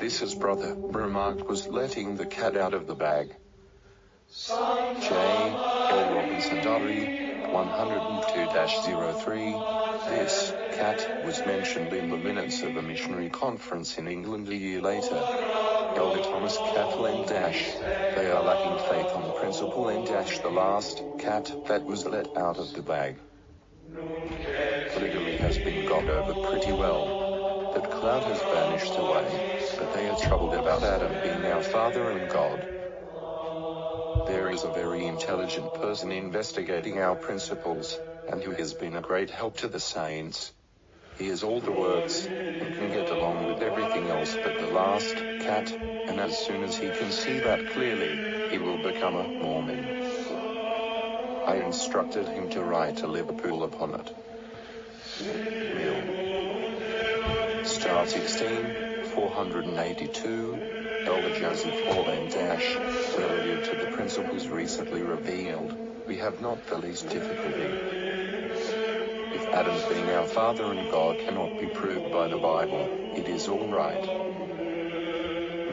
This, his brother remarked, was letting the cat out of the bag. J. L. Robinson Diary, one oh two dash oh three. This cat was mentioned in the minutes of a missionary conference in England a year later. Elder Thomas Catlin dash, they are lacking faith on principle and dash the last cat that was let out of the bag. Polygamy has been got over pretty well. That cloud has vanished away, but they are troubled about Adam being our father and God. There is a very intelligent person investigating our principles, and who has been a great help to the saints. He has all the words, and can get along with everything else but the last cat, and as soon as he can see that clearly, he will become a Mormon. I instructed him to write a Liverpool upon it. Mill. Star sixteen, four eighty-two, Elder Joseph Paul and Dash, relative to the principles recently revealed, we have not the least difficulty. If Adam's being our father and God cannot be proved by the Bible, it is all right.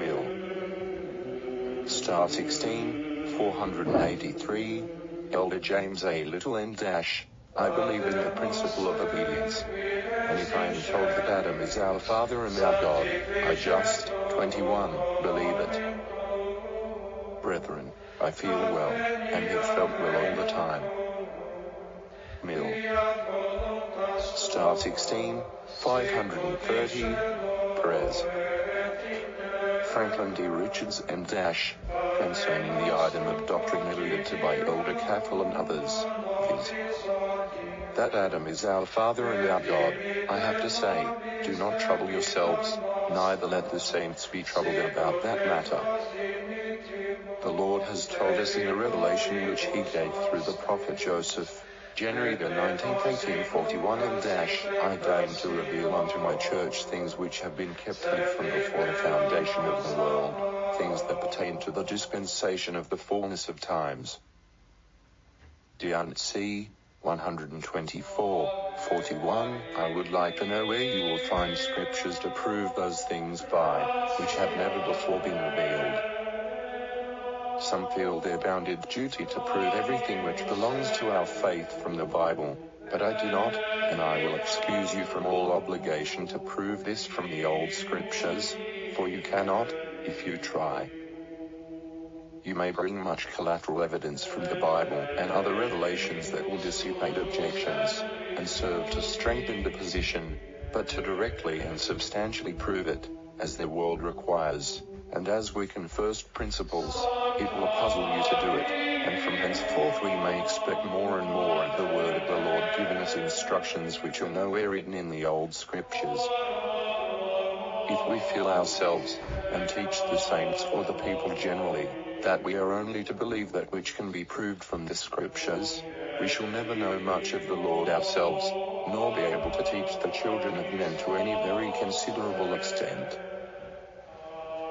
Mill. Star sixteen, four eighty-three, Elder James A. Little and Dash, I believe in the principle of obedience, and if I am told that Adam is our father and our God, I just, twenty-one, believe it. Brethren, I feel well, and have felt well all the time. Mill. Star sixteen, five thirty, Perez. Franklin D. Richards and Dash, concerning the item of doctrine alluded to by Elder Caffel and others, viz. That Adam is our Father and our God, I have to say, do not trouble yourselves, neither let the saints be troubled about that matter. The Lord has told us in a revelation which he gave through the prophet Joseph, January the nineteenth, eighteen forty-one, and dash, I deign to reveal unto my church things which have been kept hid from before the foundation of the world, things that pertain to the dispensation of the fullness of times. Deon C. one twenty-four, forty-one, I would like to know where you will find scriptures to prove those things by, which have never before been revealed. Some feel their bounded duty to prove everything which belongs to our faith from the Bible, but I do not, and I will excuse you from all obligation to prove this from the old scriptures, for you cannot, if you try. You may bring much collateral evidence from the Bible and other revelations that will dissipate objections, and serve to strengthen the position, but to directly and substantially prove it, as the world requires, and as we can first principles, it will puzzle you to do it, and from henceforth we may expect more and more of the word of the Lord giving us instructions which are nowhere written in the old scriptures. If we feel ourselves, and teach the saints or the people generally, that we are only to believe that which can be proved from the scriptures, we shall never know much of the Lord ourselves, nor be able to teach the children of men to any very considerable extent.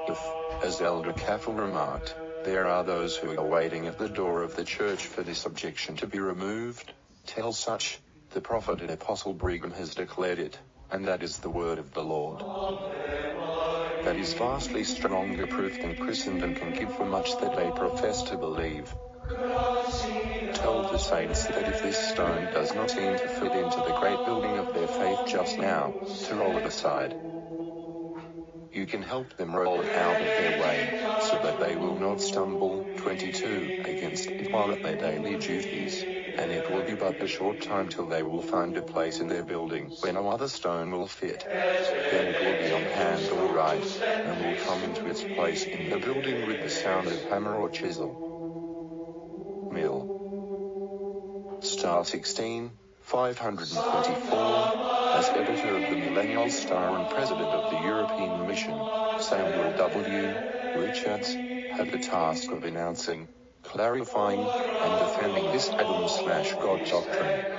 If, as Elder Caffel remarked, there are those who are waiting at the door of the church for this objection to be removed, tell such, the prophet and apostle Brigham has declared it, and that is the word of the Lord. That is vastly stronger proof than Christendom can give for much that they profess to believe. Tell the saints that if this stone does not seem to fit into the great building of their faith just now, to roll it aside. You can help them roll it out of their way, so that they will not stumble, twenty-two, against it while at their daily duties, and it will be but a short time till they will find a place in their building where no other stone will fit. Then it will be on hand all right, and will come into its place in the building with the sound of hammer or chisel. Mill. Star sixteen, five hundred thirty-four, as editor of the Millennial Star and president of the European Mission, Samuel W. Richards had the task of announcing, clarifying, and defending this Adam-slash-God doctrine.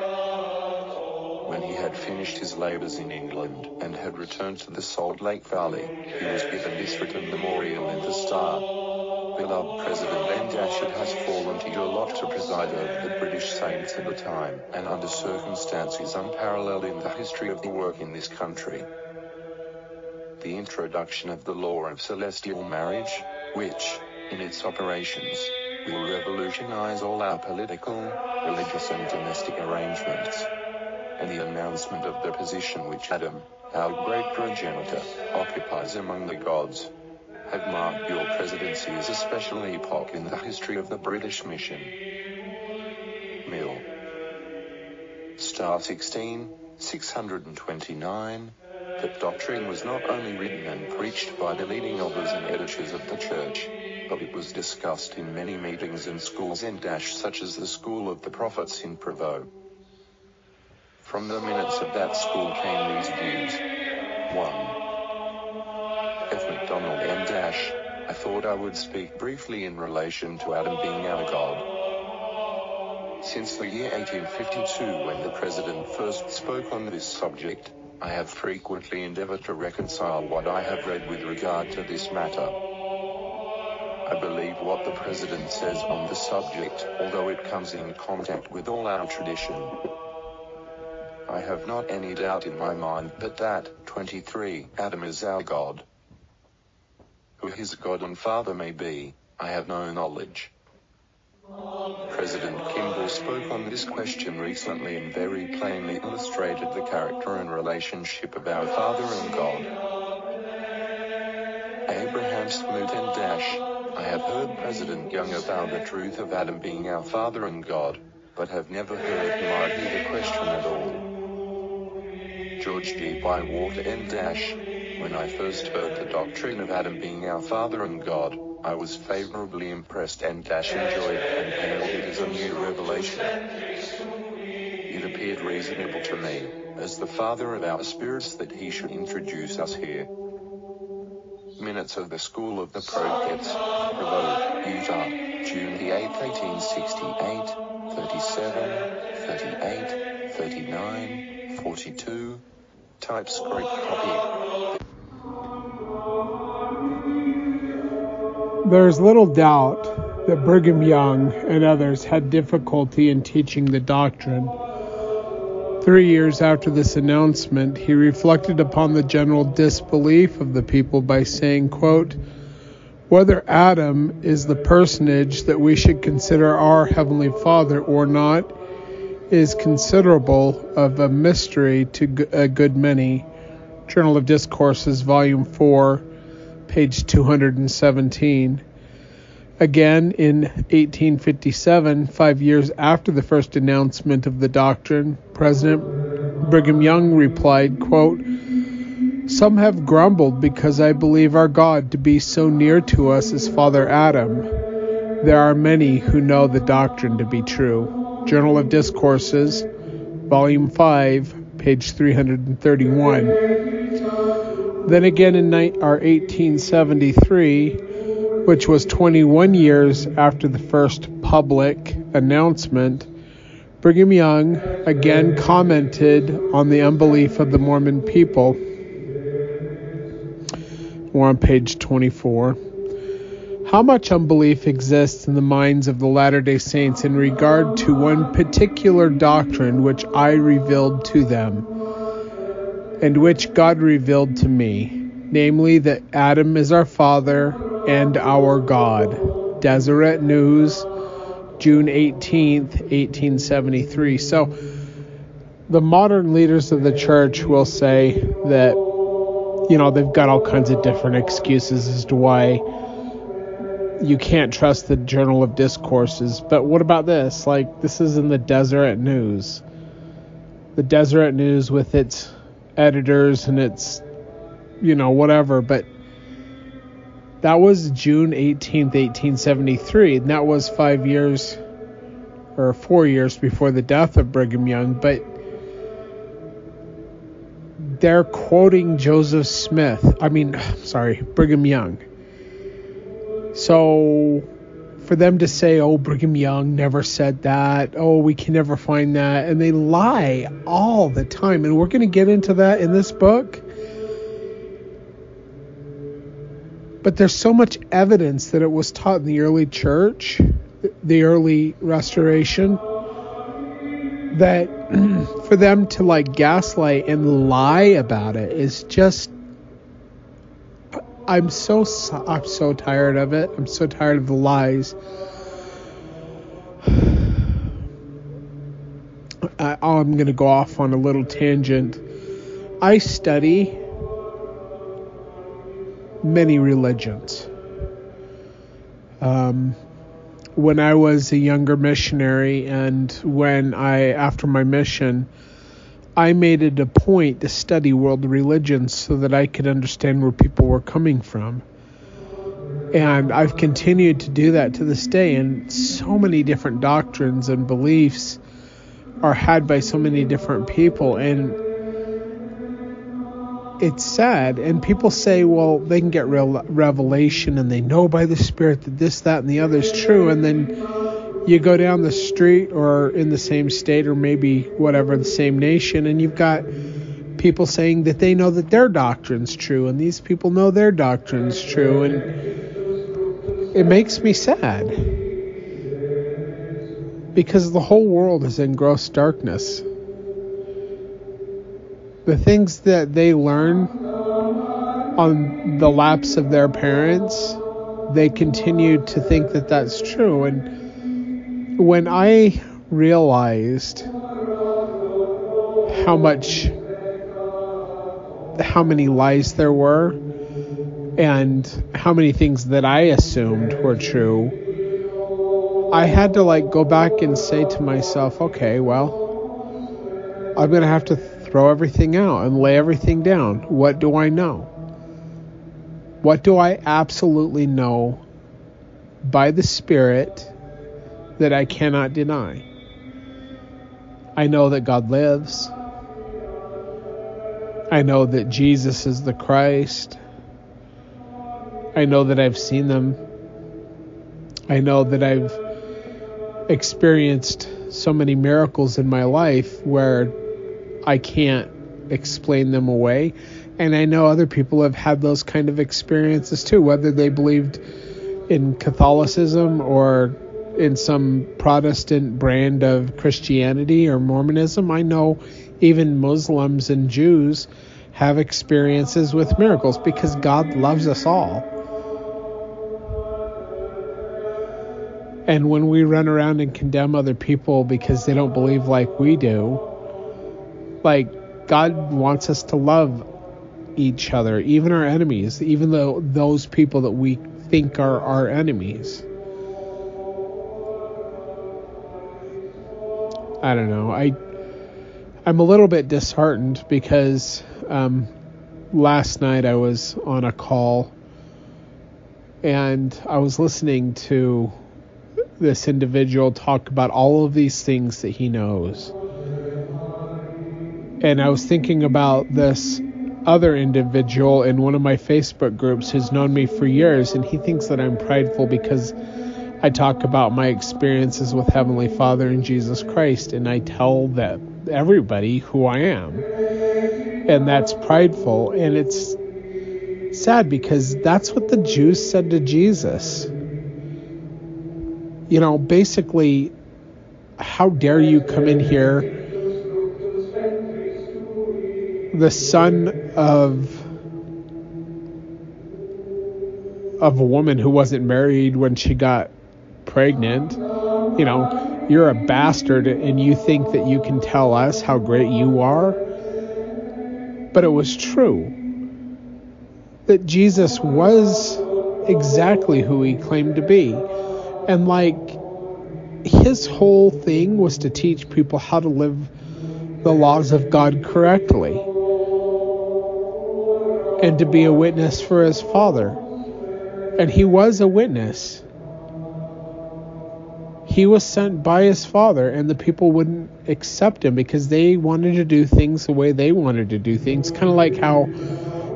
When he had finished his labors in England and had returned to the Salt Lake Valley, he was given this written memorial in the Star. Beloved President N-it has fallen to your lot to preside over the British saints at a time and under circumstances unparalleled in the history of the work in this country. The introduction of the law of celestial marriage, which, in its operations, will revolutionize all our political, religious and domestic arrangements. And the announcement of the position which Adam, our great progenitor, occupies among the gods. Had marked your presidency as a special epoch in the history of the British mission. Mill. Star sixteen, six hundred twenty-nine. That doctrine was not only written and preached by the leading elders and editors of the church, but it was discussed in many meetings and schools and dash such as the School of the Prophets in Provo. From the minutes of that school came these views. one. Donald M. Dash, I thought I would speak briefly in relation to Adam being our God. Since the year eighteen fifty-two, when the President first spoke on this subject, I have frequently endeavored to reconcile what I have read with regard to this matter. I believe what the President says on the subject, although it comes in contact with all our tradition. I have not any doubt in my mind but that, twenty-three, Adam is our God. Who his God and Father may be, I have no knowledge. President Kimball spoke on this question recently and very plainly illustrated the character and relationship of our Father and God. Abraham Smoot and Dash, I have heard President Young avow the truth of Adam being our Father and God, but have never heard him argue the question at all. George G. Bywater and Dash, when I first heard the doctrine of Adam being our Father and God, I was favorably impressed and dash enjoyed and hailed it as a new revelation. It appeared reasonable to me, as the Father of our spirits, that he should introduce us here. Minutes of the School of the Prophets, Provo, Utah, June eighth, eighteen sixty-eight, thirty-seven, thirty-eight, thirty-nine, forty-two, typescript copy. There's little doubt that Brigham Young and others had difficulty in teaching the doctrine. Three years after this announcement, he reflected upon the general disbelief of the people by saying, quote, whether Adam is the personage that we should consider our Heavenly Father or not is considerable of a mystery to a good many. Journal of Discourses, Volume four, page two hundred seventeen. Again, in eighteen fifty-seven, five years after the first announcement of the doctrine, President Brigham Young replied, quote, some have grumbled because I believe our God to be so near to us as Father Adam. There are many who know the doctrine to be true. Journal of Discourses, Volume five, page three hundred thirty-one. Then again in eighteen seventy-three, which was twenty-one years after the first public announcement, Brigham Young again commented on the unbelief of the Mormon people. We're on page twenty-four. How much unbelief exists in the minds of the Latter-day Saints in regard to one particular doctrine which I revealed to them, and which God revealed to me, namely that Adam is our Father and our God. Deseret News, June eighteenth, eighteen seventy-three. So, the modern leaders of the church will say that, you know, they've got all kinds of different excuses as to why you can't trust the Journal of Discourses. But what about this? Like, this is in the Deseret News. The Deseret News with its editors and it's, you know, whatever, but that was June eighteenth, eighteen seventy-three, and that was five years or four years before the death of Brigham Young. But they're quoting Joseph Smith. I mean, sorry, Brigham Young. So for them to say, oh, Brigham Young never said that. Oh, we can never find that. And they lie all the time. And we're going to get into that in this book. But there's so much evidence that it was taught in the early church, the early restoration, that for them to like gaslight and lie about it is just, I'm so, I'm so tired of it. I'm so tired of the lies. I, I'm going to go off on a little tangent. I study many religions. Um, when I was a younger missionary, and when I, after my mission, I made it a point to study world religions so that I could understand where people were coming from. And I've continued to do that to this day, and so many different doctrines and beliefs are had by so many different people, and it's sad. And people say, well, they can get real revelation and they know by the Spirit that this, that, and the other is true. And then you go down the street or in the same state or maybe whatever, the same nation, and you've got people saying that they know that their doctrine's true and these people know their doctrine's true. And it makes me sad because the whole world is in gross darkness. The things that they learn on the laps of their parents, they continue to think that that's true. And when I realized how much, how many lies there were and how many things that I assumed were true, I had to like go back and say to myself, okay, well, I'm going to have to th- throw everything out and lay everything down. What do I know? What do I absolutely know by the Spirit that I cannot deny? I know that God lives. I know that Jesus is the Christ. I know that I've seen them. I know that I've experienced so many miracles in my life where I can't explain them away. And I know other people have had those kind of experiences too, whether they believed in Catholicism or in some Protestant brand of Christianity or Mormonism. I know even Muslims and Jews have experiences with miracles because God loves us all. And when we run around and condemn other people because they don't believe like we do, like, God wants us to love each other, even our enemies, even though those people that we think are our enemies. I don't know. I, I'm a little bit disheartened because um, last night I was on a call and I was listening to this individual talk about all of these things that he knows. And I was thinking about this other individual in one of my Facebook groups who's known me for years, and he thinks that I'm prideful because I talk about my experiences with Heavenly Father and Jesus Christ, and I tell that everybody who I am. And that's prideful, and it's sad because that's what the Jews said to Jesus. You know, basically, how dare you come in here, the son of of a woman who wasn't married when she got pregnant. You know, you're a bastard and you think that you can tell us how great you are. But it was true that Jesus was exactly who he claimed to be. And like, his whole thing was to teach people how to live the laws of God correctly, and to be a witness for his Father. And he was a witness. He was sent by his father, and the people wouldn't accept him because they wanted to do things the way they wanted to do things. Kind of like how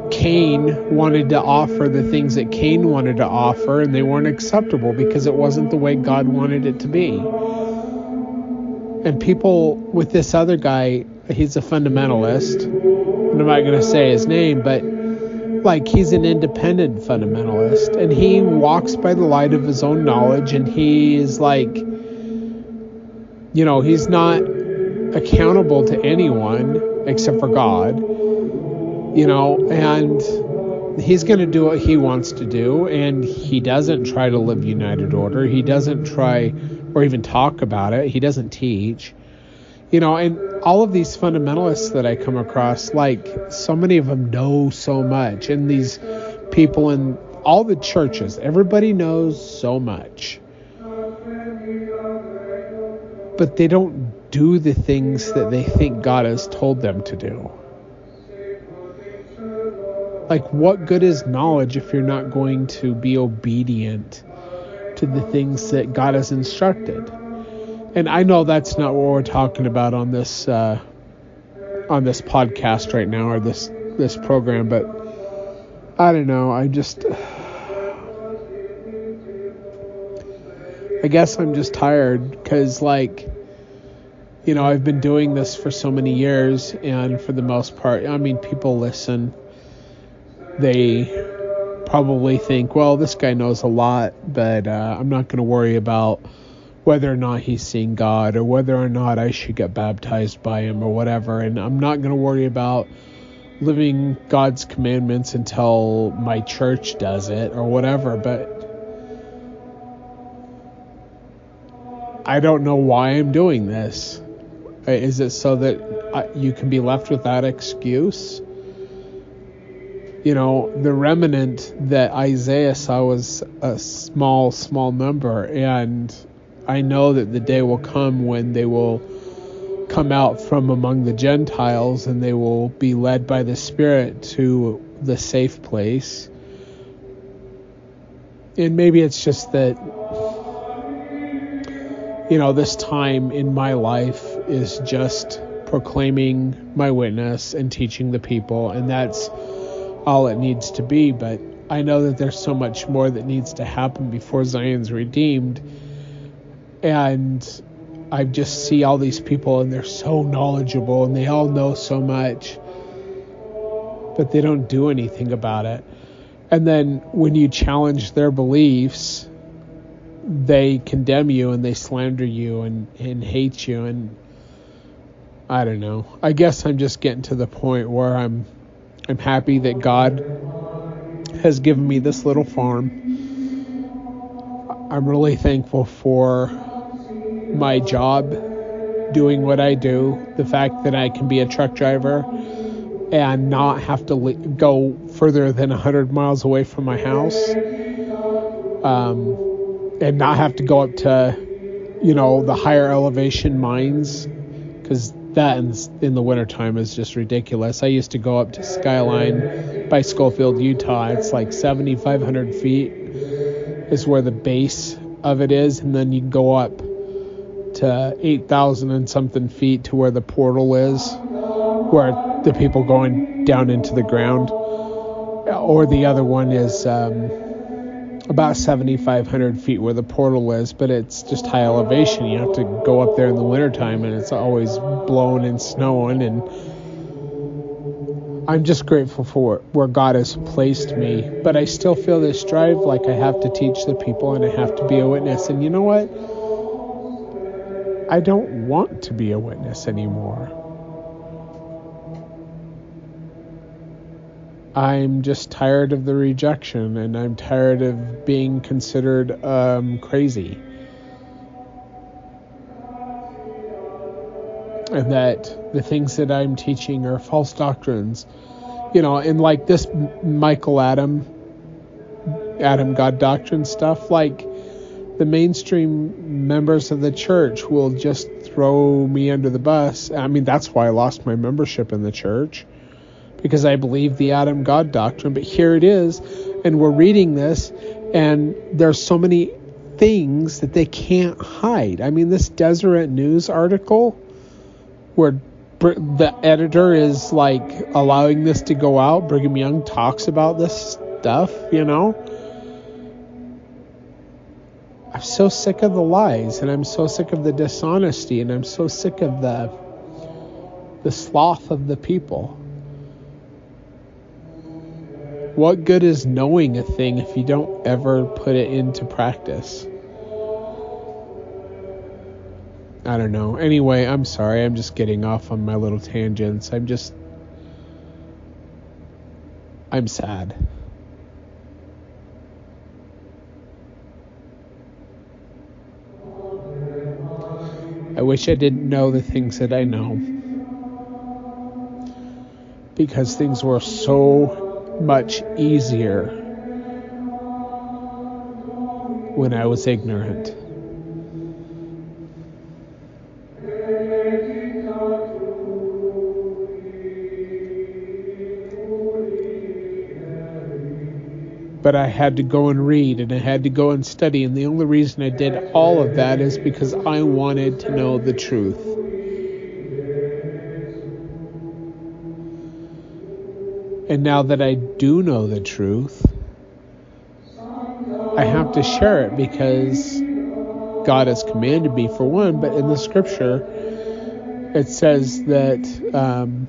Cain wanted to offer the things that Cain wanted to offer, and they weren't acceptable because it wasn't the way God wanted it to be. And people with this other guy, he's a fundamentalist, and I'm not going to say his name, but like he's an independent fundamentalist, and he walks by the light of his own knowledge, and he is like, you know, he's not accountable to anyone except for God, you know, and he's going to do what he wants to do, and he doesn't try to live United Order. He doesn't try or even talk about it. He doesn't teach. You know, and all of these fundamentalists that I come across, like, so many of them know so much. And these people in all the churches, everybody knows so much. But they don't do the things that they think God has told them to do. Like, what good is knowledge if you're not going to be obedient to the things that God has instructed? And I know that's not what we're talking about on this uh, on this podcast right now, or this, this program, but I don't know. I just... I guess I'm just tired because, like, you know, I've been doing this for so many years, and for the most part, I mean, people listen. They probably think, well, this guy knows a lot, but uh, I'm not going to worry about whether or not he's seen God, or whether or not I should get baptized by him, or whatever. And I'm not going to worry about living God's commandments until my church does it, or whatever. But I don't know why I'm doing this. Is it so that I, you can be left without excuse? You know, the remnant that Isaiah saw was a small, small number, and I know that the day will come when they will come out from among the Gentiles, and they will be led by the Spirit to the safe place. And maybe it's just that, you know, this time in my life is just proclaiming my witness and teaching the people, and that's all it needs to be. But I know that there's so much more that needs to happen before Zion's redeemed. And I just see all these people, and they're so knowledgeable, and they all know so much, but they don't do anything about it. And then when you challenge their beliefs, they condemn you, and they slander you, and, and hate you. And I don't know. I guess I'm just getting to the point where I'm, I'm happy that God has given me this little farm. I'm really thankful for my job, doing what I do, the fact that I can be a truck driver and not have to le- go further than one hundred miles away from my house, um, and not have to go up to, you know, the higher elevation mines, because that in, in the wintertime is just ridiculous. I used to go up to Skyline by Schofield, Utah. It's like seventy-five hundred feet is where the base of it is, and then you go up to eight thousand and something feet to where the portal is, where the people going down into the ground. Or the other one is um, about seventy-five hundred feet where the portal is, but it's just high elevation. You have to go up there in the wintertime, and it's always blowing and snowing. And I'm just grateful for where God has placed me, but I still feel this drive, like I have to teach the people, and I have to be a witness. And you know what? I don't want to be a witness anymore. I'm just tired of the rejection, and I'm tired of being considered um, crazy. And that the things that I'm teaching are false doctrines. You know, and like this Michael Adam, Adam God doctrine stuff, like, the mainstream members of the church will just throw me under the bus. I mean, that's why I lost my membership in the church, because I believe the Adam God doctrine. But here it is, and we're reading this, and there's so many things that they can't hide. I mean, this Deseret News article where the editor is like allowing this to go out, Brigham Young talks about this stuff, you know. I'm so sick of the lies, and I'm so sick of the dishonesty, and I'm so sick of the the sloth of the people. What good is knowing a thing if you don't ever put it into practice? I don't know. Anyway, I'm sorry. I'm just getting off on my little tangents. I'm just... I'm sad. I wish I didn't know the things that I know, because things were so much easier when I was ignorant. But I had to go and read, and I had to go and study, and the only reason I did all of that is because I wanted to know the truth. And now that I do know the truth, I have to share it because God has commanded me, for one. But in the scripture, it says that um,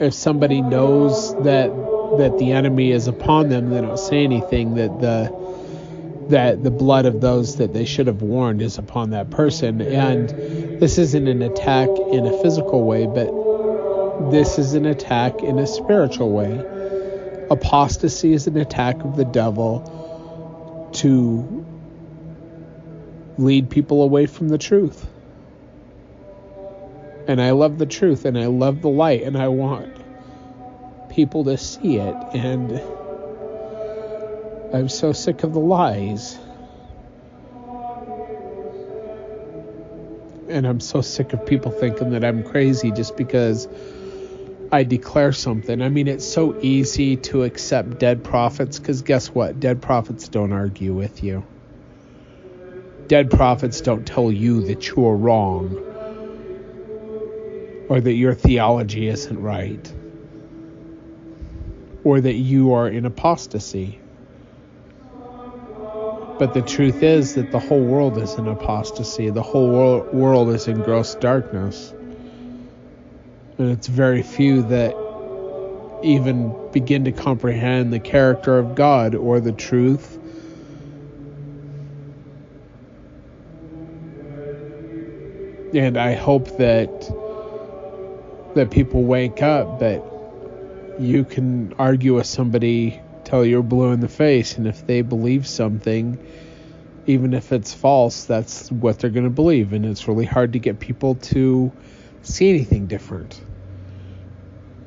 if somebody knows that that the enemy is upon them, they don't say anything, that the, that the blood of those that they should have warned is upon that person. And this isn't an attack in a physical way, but this is an attack in a spiritual way. Apostasy is an attack of the devil to lead people away from the truth. And I love the truth, and I love the light, and I want people to see it. And I'm so sick of the lies. And I'm so sick of people thinking that I'm crazy just because I declare something. I mean, it's so easy to accept dead prophets, because guess what? Dead prophets don't argue with you. Dead prophets don't tell you that you are wrong or that your theology isn't right or that you are in apostasy. But the truth is that the whole world is in apostasy. The whole wor- world is in gross darkness. And it's very few that even begin to comprehend the character of God or the truth. And I hope that that people wake up, that you can argue with somebody till you're blue in the face, and if they believe something, even if it's false, that's what they're going to believe. And it's really hard to get people to see anything different.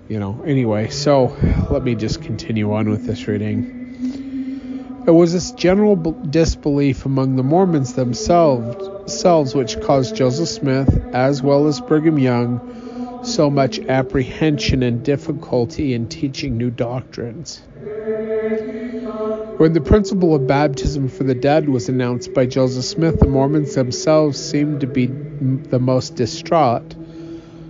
You know, anyway, so let me just continue on with this reading. It was this general b- disbelief among the Mormons themselves selves, which caused Joseph Smith, as well as Brigham Young, so much apprehension and difficulty in teaching new doctrines. When the principle of baptism for the dead was announced by Joseph Smith, the Mormons themselves seemed to be the most distraught.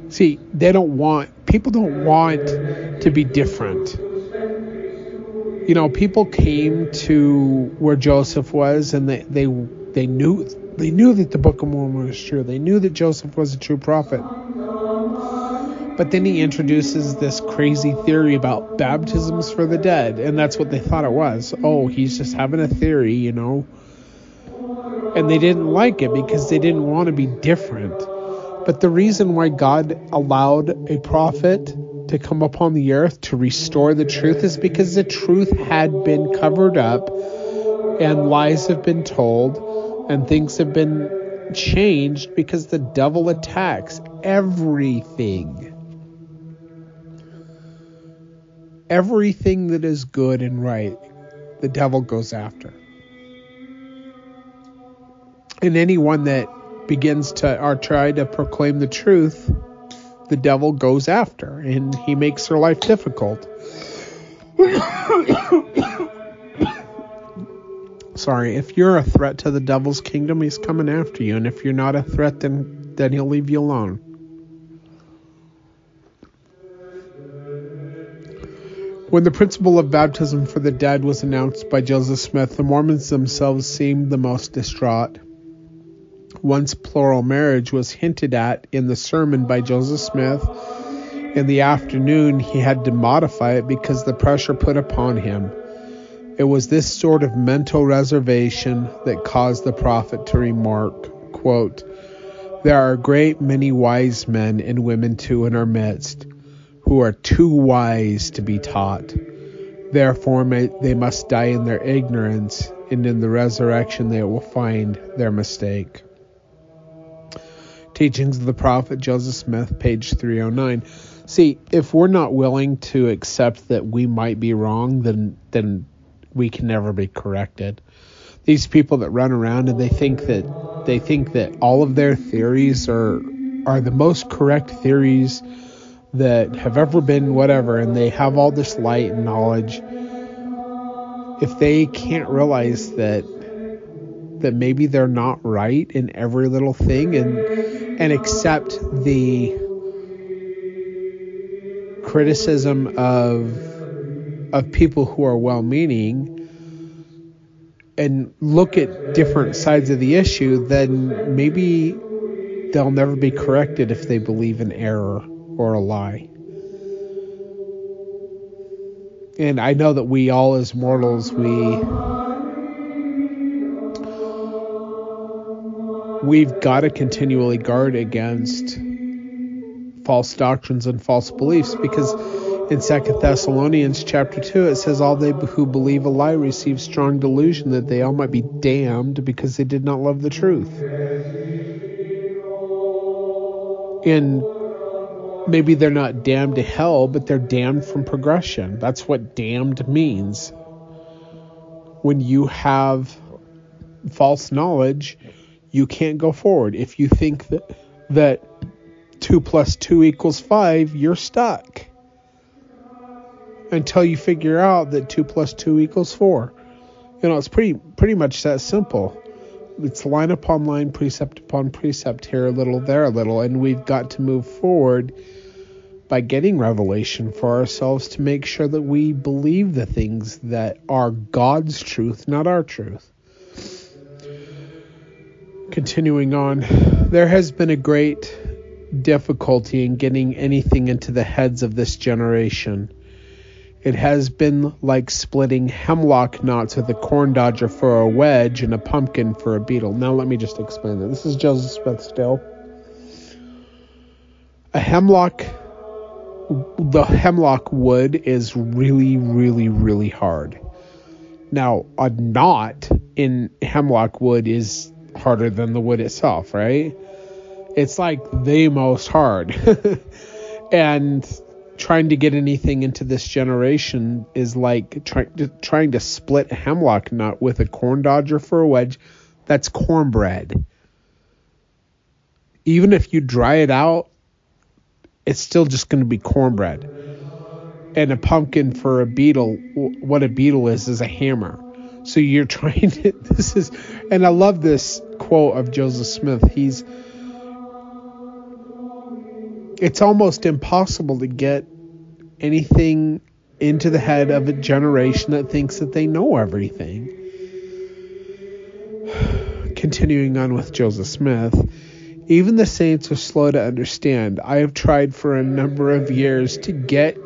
See, they don't want, people don't want to be different. You know, people came to where Joseph was, and they, they, they knew, they knew that the Book of Mormon was true. They knew that Joseph was a true prophet. But then he introduces this crazy theory about baptisms for the dead, and that's what they thought it was. Oh, he's just having a theory, you know. And they didn't like it because they didn't want to be different. But the reason why God allowed a prophet to come upon the earth to restore the truth is because the truth had been covered up, and lies have been told, and things have been changed because the devil attacks everything. Everything that is good and right, the devil goes after. And anyone that begins to or try to proclaim the truth, the devil goes after, and he makes their life difficult. sorry, if you're a threat to the devil's kingdom, he's coming after you. And if you're not a threat, then, then he'll leave you alone. When the principle of baptism for the dead was announced by Joseph Smith, the Mormons themselves seemed the most distraught. Once plural marriage was hinted at in the sermon by Joseph Smith, in the afternoon he had to modify it because the pressure put upon him. It was this sort of mental reservation that caused the prophet to remark, quote, "There are a great many wise men and women too in our midst, who are too wise to be taught. Therefore may, they must die in their ignorance, and in the resurrection they will find their mistake." Teachings of the Prophet Joseph Smith, page three oh nine. See, if we're not willing to accept that we might be wrong, then then we can never be corrected. These people that run around and they think that they think that all of their theories are are the most correct theories that have ever been, whatever, and they have all this light and knowledge. If they can't realize that that maybe they're not right in every little thing, and and accept the criticism of of people who are well-meaning and look at different sides of the issue, then maybe they'll never be corrected if they believe in error or a lie. And I know that we all as mortals, we we've got to continually guard against false doctrines and false beliefs, because in Second Thessalonians chapter two it says, "All they who believe a lie receive strong delusion, that they all might be damned because they did not love the truth." And maybe they're not damned to hell, but they're damned from progression. That's what damned means. When you have false knowledge, you can't go forward. If you think that that two plus two equals five, you're stuck until you figure out that two plus two equals four. You know, it's pretty pretty much that simple. It's line upon line, precept upon precept, here a little, there a little, and we've got to move forward by getting revelation for ourselves to make sure that we believe the things that are God's truth, not our truth. Continuing on, there has been a great difficulty in getting anything into the heads of this generation. It has been like splitting hemlock knots with a corn dodger for a wedge and a pumpkin for a beetle. Now let me just explain that. This is Joseph Smith still. A hemlock, the hemlock wood is really, really, really hard. Now, a knot in hemlock wood is harder than the wood itself, right? It's like the most hard. And trying to get anything into this generation is like try, trying to split a hemlock knot with a corn dodger for a wedge. That's cornbread. Even if you dry it out, it's still just going to be cornbread. And a pumpkin for a beetle, what a beetle is, is a hammer. So you're trying to, this is, and I love this quote of Joseph Smith. He's, it's almost impossible to get anything into the head of a generation that thinks that they know everything. Continuing on with Joseph Smith, even the saints are slow to understand. I have tried for a number of years to get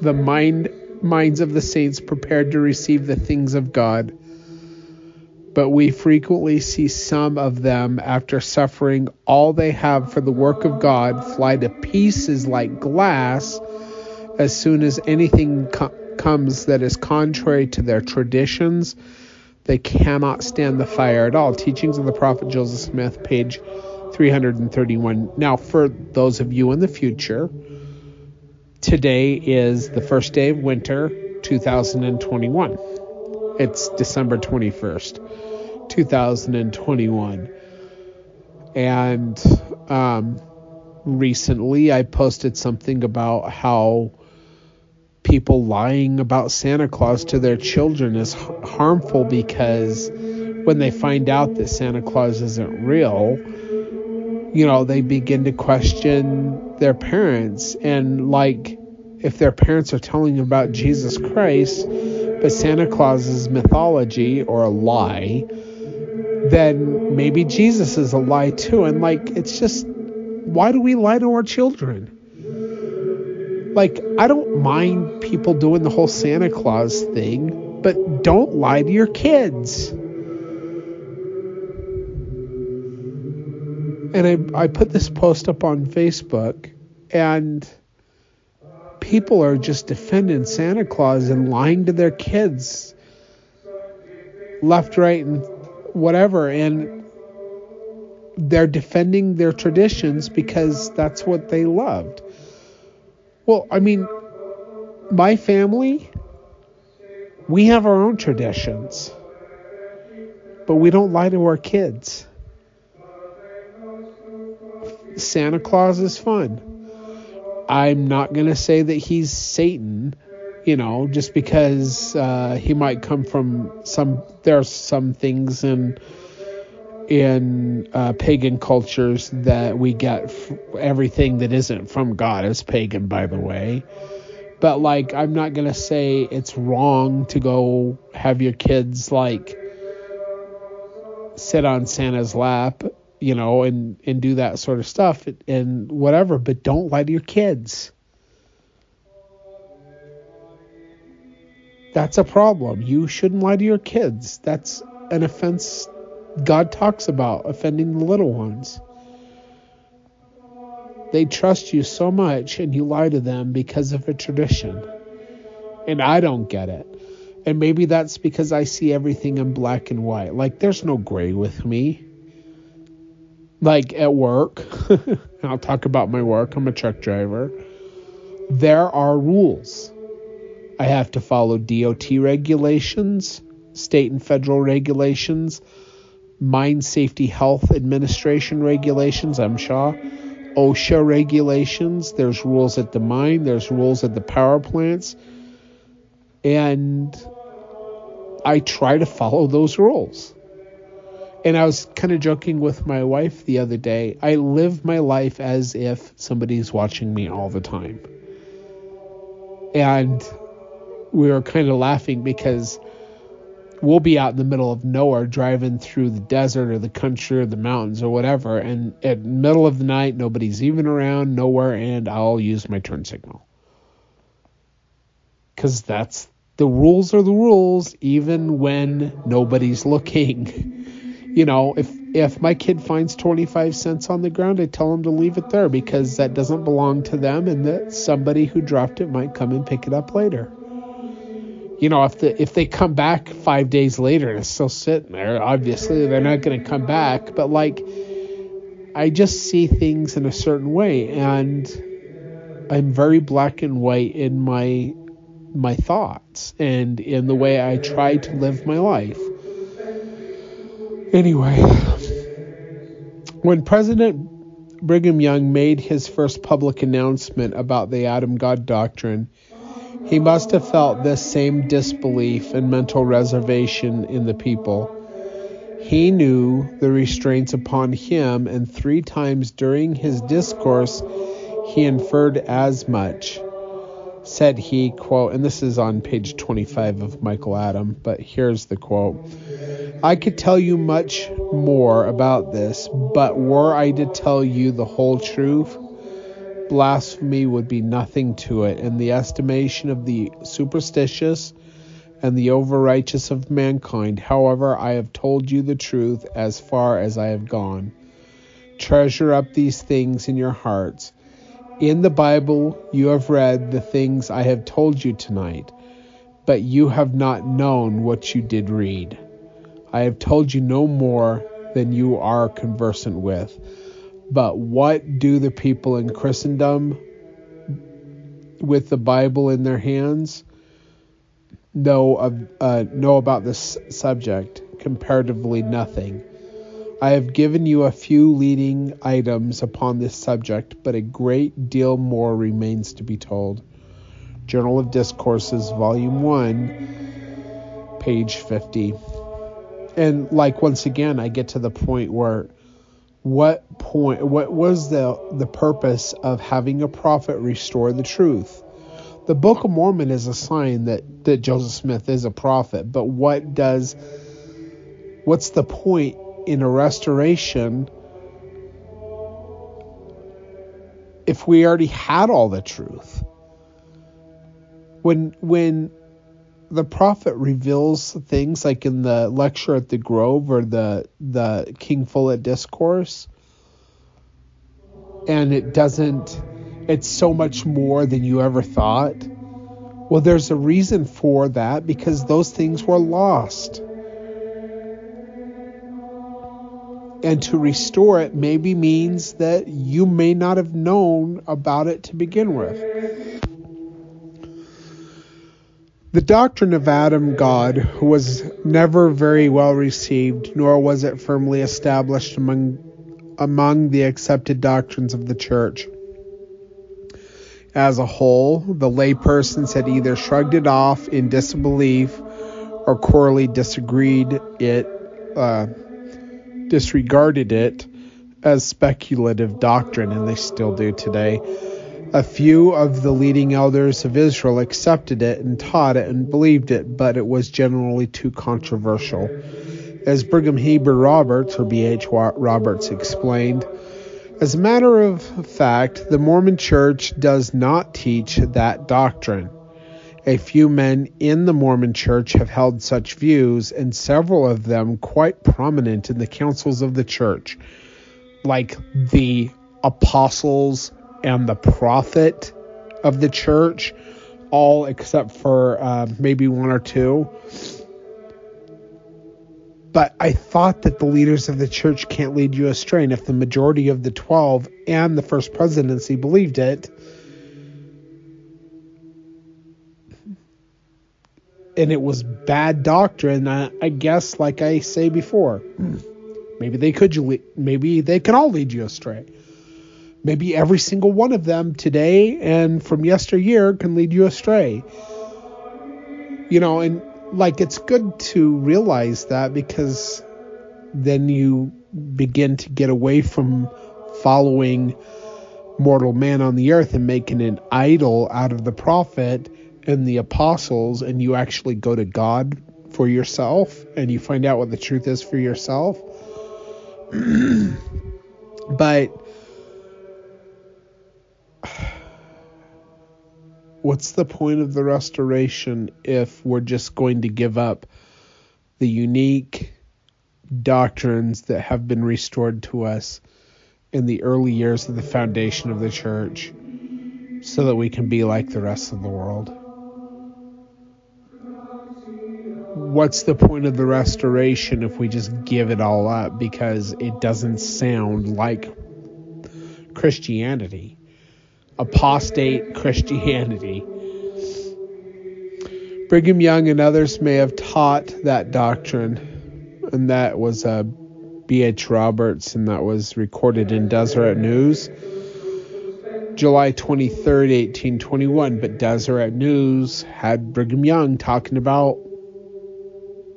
the mind, minds of the saints prepared to receive the things of God, but we frequently see some of them, after suffering all they have for the work of God, fly to pieces like glass as soon as anything co- comes that is contrary to their traditions. They cannot stand the fire at all. Teachings of the Prophet Joseph Smith, page three thirty-one. Now, for those of you in the future, today is the first day of winter, two thousand twenty-one. It's December twenty-first, two thousand twenty-one, and um, recently I posted something about how people lying about Santa Claus to their children is h- harmful because when they find out that Santa Claus isn't real, you know, they begin to question their parents. And like, if their parents are telling them about Jesus Christ, but Santa Claus is mythology or a lie, then maybe Jesus is a lie too. And like, it's just, why do we lie to our children? Like, I don't mind people doing the whole Santa Claus thing, but don't lie to your kids. And I, I put this post up on Facebook, and people are just defending Santa Claus and lying to their kids left, right, and whatever. And they're defending their traditions because that's what they loved. Well, I mean, my family, we have our own traditions, but we don't lie to our kids. Santa Claus is fun. I'm not going to say that he's Satan, you know, just because uh, he might come from some, there are some things in in uh, pagan cultures that we get f- everything that isn't from God is pagan, by the way. But like, I'm not going to say it's wrong to go have your kids like sit on Santa's lap, you know, and, and do that sort of stuff and whatever, but don't lie to your kids. That's a problem. You shouldn't lie to your kids. That's an offense God talks about, offending the little ones. They trust you so much and you lie to them because of a tradition. And I don't get it. And maybe that's because I see everything in black and white. Like, there's no gray with me. Like, at work, I'll talk about my work. I'm a truck driver. There are rules. I have to follow D O T regulations, state and federal regulations, Mine Safety Health Administration regulations, MSHA, OSHA regulations. There's rules at the mine. There's rules at the power plants. And I try to follow those rules. And I was kind of joking with my wife the other day. I live my life as if somebody's watching me all the time. And we were kind of laughing because we'll be out in the middle of nowhere driving through the desert or the country or the mountains or whatever, and at the middle of the night, nobody's even around, nowhere, and I'll use my turn signal. Because that's, the rules are the rules, even when nobody's looking. You know, if, if my kid finds twenty-five cents on the ground, I tell him to leave it there because that doesn't belong to them and that somebody who dropped it might come and pick it up later. You know, if the, if they come back five days later and it's still sitting there, obviously they're not going to come back. But, like, I just see things in a certain way. And I'm very black and white in my my thoughts and in the way I try to live my life. Anyway, when President Brigham Young made his first public announcement about the Adam God doctrine, he must have felt this same disbelief and mental reservation in the people. He knew the restraints upon him, and three times during his discourse he inferred as much. Said he, quote, and this is on page twenty-five of Michael Adam, but here's the quote. I could tell you much more about this, but were I to tell you the whole truth, blasphemy would be nothing to it in the estimation of the superstitious and the overrighteous of mankind. However, I have told you the truth as far as I have gone. Treasure up these things in your hearts. In the Bible you have read the things I have told you tonight, but you have not known what you did read. I have told you no more than you are conversant with. But what do the people in Christendom with the Bible in their hands know of, uh, know about this subject? Comparatively nothing. I have given you a few leading items upon this subject, but a great deal more remains to be told. Journal of Discourses, Volume one, page fifty. and like, once again, I get to the point where what point, what was the, the purpose of having a prophet restore the truth? The Book of Mormon is a sign that, that Joseph Smith is a prophet, but what does, what's the point in a restoration if we already had all the truth? When, when the prophet reveals things like in the lecture at the Grove or the, the King Follett discourse, and it doesn't, it's so much more than you ever thought. Well, there's a reason for that, because those things were lost. And to restore it maybe means that you may not have known about it to begin with. The doctrine of Adam God was never very well received, nor was it firmly established among, among the accepted doctrines of the church. As a whole, the laypersons had either shrugged it off in disbelief or corely disagreed it, uh, disregarded it as speculative doctrine, and they still do today. A few of the leading elders of Israel accepted it and taught it and believed it, but it was generally too controversial. As Brigham Heber Roberts, or B H Roberts, explained, as a matter of fact, the Mormon Church does not teach that doctrine. A few men in the Mormon Church have held such views, and several of them quite prominent in the councils of the Church, like the apostles and the prophet of the Church, all except for uh, maybe one or two. But I thought that the leaders of the church can't lead you astray. And if the majority of the twelve and the first presidency believed it, and it was bad doctrine, I, I guess, like I say before, maybe they could you, maybe they can all lead you astray. Maybe every single one of them today and from yesteryear can lead you astray. You know, and like, it's good to realize that, because then you begin to get away from following mortal man on the earth and making an idol out of the prophet and the apostles, and you actually go to God for yourself and you find out what the truth is for yourself. But what's the point of the restoration if we're just going to give up the unique doctrines that have been restored to us in the early years of the foundation of the church so that we can be like the rest of the world? What's the point of the restoration if we just give it all up because it doesn't sound like Christianity? Apostate Christianity. Brigham Young and others may have taught that doctrine, and that was uh, B H Roberts, and that was recorded in Deseret News, July twenty-third, eighteen twenty-one. But Deseret News had Brigham Young talking about,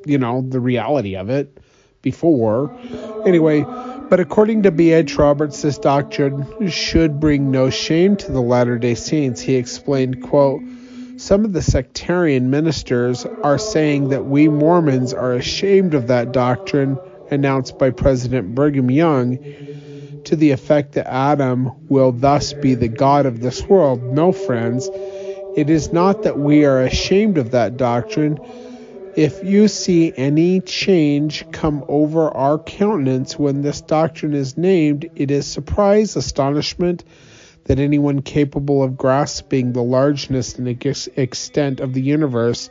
you know, the reality of it before. Anyway, but according to B H Roberts, this doctrine should bring no shame to the Latter-day Saints. He explained, quote, some of the sectarian ministers are saying that we Mormons are ashamed of that doctrine announced by President Brigham Young to the effect that Adam will thus be the God of this world. No, friends, it is not that we are ashamed of that doctrine. If you see any change come over our countenance when this doctrine is named, it is surprise, astonishment that anyone capable of grasping the largeness and extent of the universe,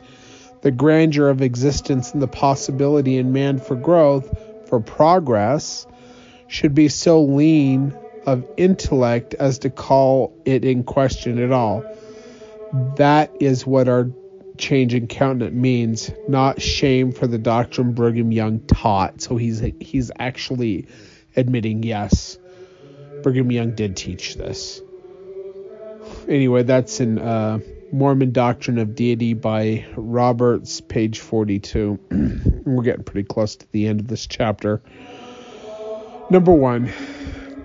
the grandeur of existence, and the possibility in man for growth, for progress, should be so lean of intellect as to call it in question at all. That is what our change in countenance means, not shame for the doctrine Brigham Young taught. So he's he's actually admitting, yes, Brigham Young did teach this. Anyway, that's in uh, Mormon Doctrine of Deity by Roberts, page forty-two. We're getting pretty close to the end of this chapter. Number one,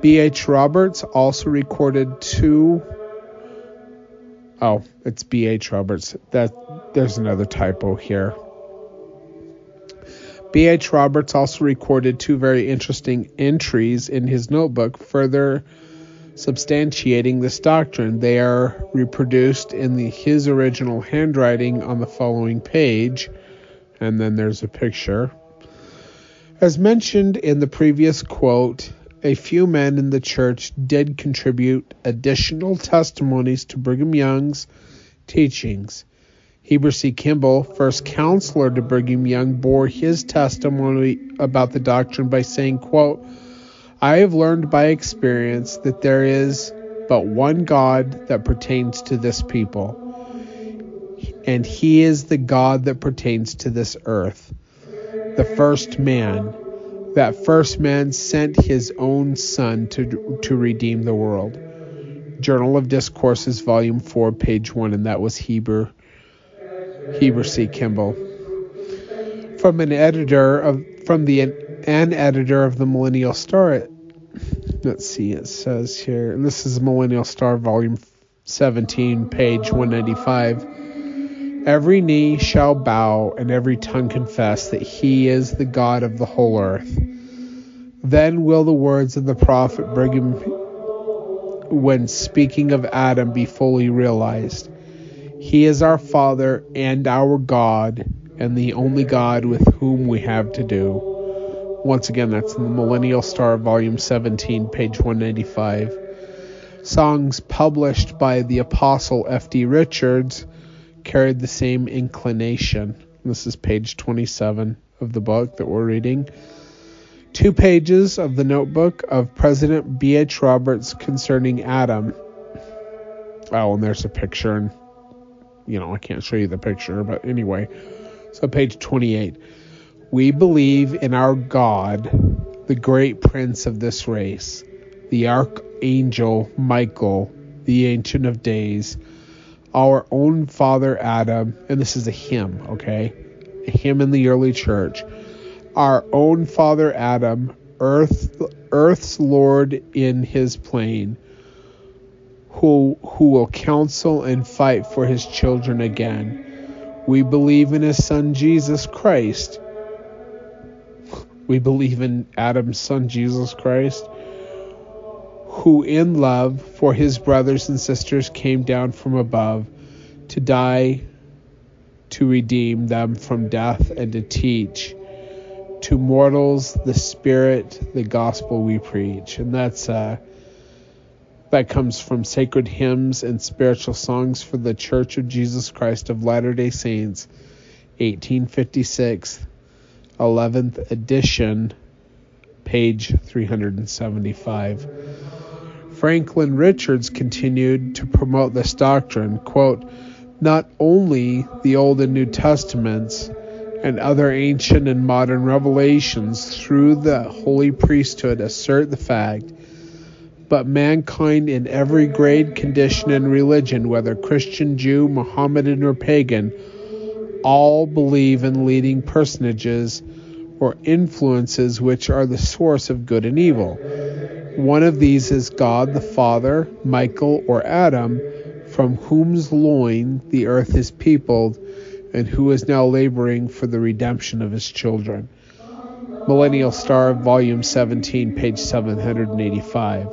B H. Roberts also recorded two... Oh, it's B H. Roberts. That there's another typo here. B H. Roberts also recorded two very interesting entries in his notebook, further substantiating this doctrine. They are reproduced in the, his original handwriting on the following page, and then there's a picture. As mentioned in the previous quote, a few men in the church did contribute additional testimonies to Brigham Young's teachings. Heber C. Kimball, first counselor to Brigham Young, bore his testimony about the doctrine by saying, quote, I have learned by experience that there is but one God that pertains to this people, and he is the God that pertains to this earth, the first man. That first man sent his own son to to redeem the world. Journal of Discourses, Volume four, page one, and that was Heber, Heber C. Kimball. From an editor of from the an editor of the Millennial Star. It, let's see, it says here. This is Millennial Star, Volume seventeen, page one ninety-five. Every knee shall bow and every tongue confess that he is the God of the whole earth. Then will the words of the prophet Brigham, when speaking of Adam, be fully realized. He is our Father and our God, and the only God with whom we have to do. Once again, that's in the Millennial Star, Volume seventeen, page one ninety-five. Songs published by the Apostle F D Richards carried the same inclination. This is page twenty-seven of the book that we're reading. Two pages of the notebook of President B H. Roberts concerning Adam. Oh, and there's a picture, and you know, I can't show you the picture, but anyway. So page twenty-eight. We believe in our God, the great prince of this race, the archangel Michael, the ancient of days, our own father Adam, and this is a hymn, okay? A hymn in the early church. Our own father Adam, earth, earth's Lord in his plane, who, who will counsel and fight for his children again. We believe in his son, Jesus Christ. We believe in Adam's son, Jesus Christ, who in love for his brothers and sisters came down from above to die, to redeem them from death, and to teach to mortals the spirit, the gospel we preach. And that's uh, that comes from Sacred Hymns and Spiritual Songs for the Church of Jesus Christ of Latter-day Saints, eighteen fifty-six, eleventh edition, page three seventy-five. Franklin Richards continued to promote this doctrine, quote, not only the Old and New Testaments and other ancient and modern revelations through the holy priesthood assert the fact, but mankind in every grade, condition, and religion, whether Christian, Jew, Mohammedan, or pagan, all believe in leading personages or influences which are the source of good and evil. One of these is God the Father, Michael, or Adam, from whose loin the earth is peopled, and who is now laboring for the redemption of his children. Millennial Star, Volume seventeen, page seven eighty-five.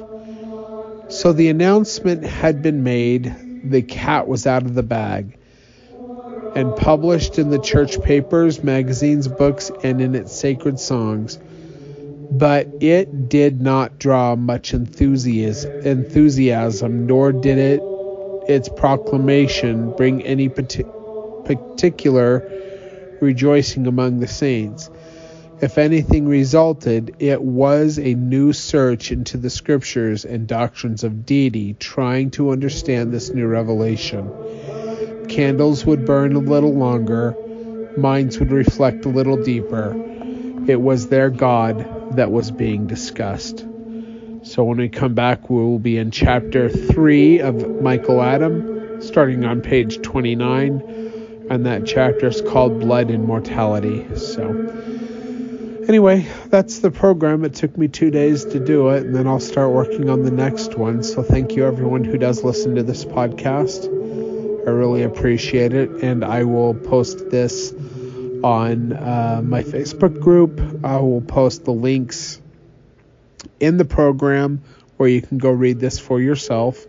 So the announcement had been made, the cat was out of the bag, and published in the church papers, magazines, books, and in its sacred songs. But it did not draw much enthusiasm, nor did it its proclamation bring any particular rejoicing among the saints. If anything resulted, it was a new search into the scriptures and doctrines of deity, trying to understand this new revelation. Candles would burn a little longer, minds would reflect a little deeper. It was their God that was being discussed. So when we come back, we will be in chapter three of Michael Adam, starting on page twenty-nine, and that chapter is called Blood and Mortality. So anyway, that's the program. It took me two days to do it, and then I'll start working on the next one. So thank you, everyone who does listen to this podcast. I really appreciate it, and I will post this on uh, my Facebook group. I will post the links in the program where you can go read this for yourself,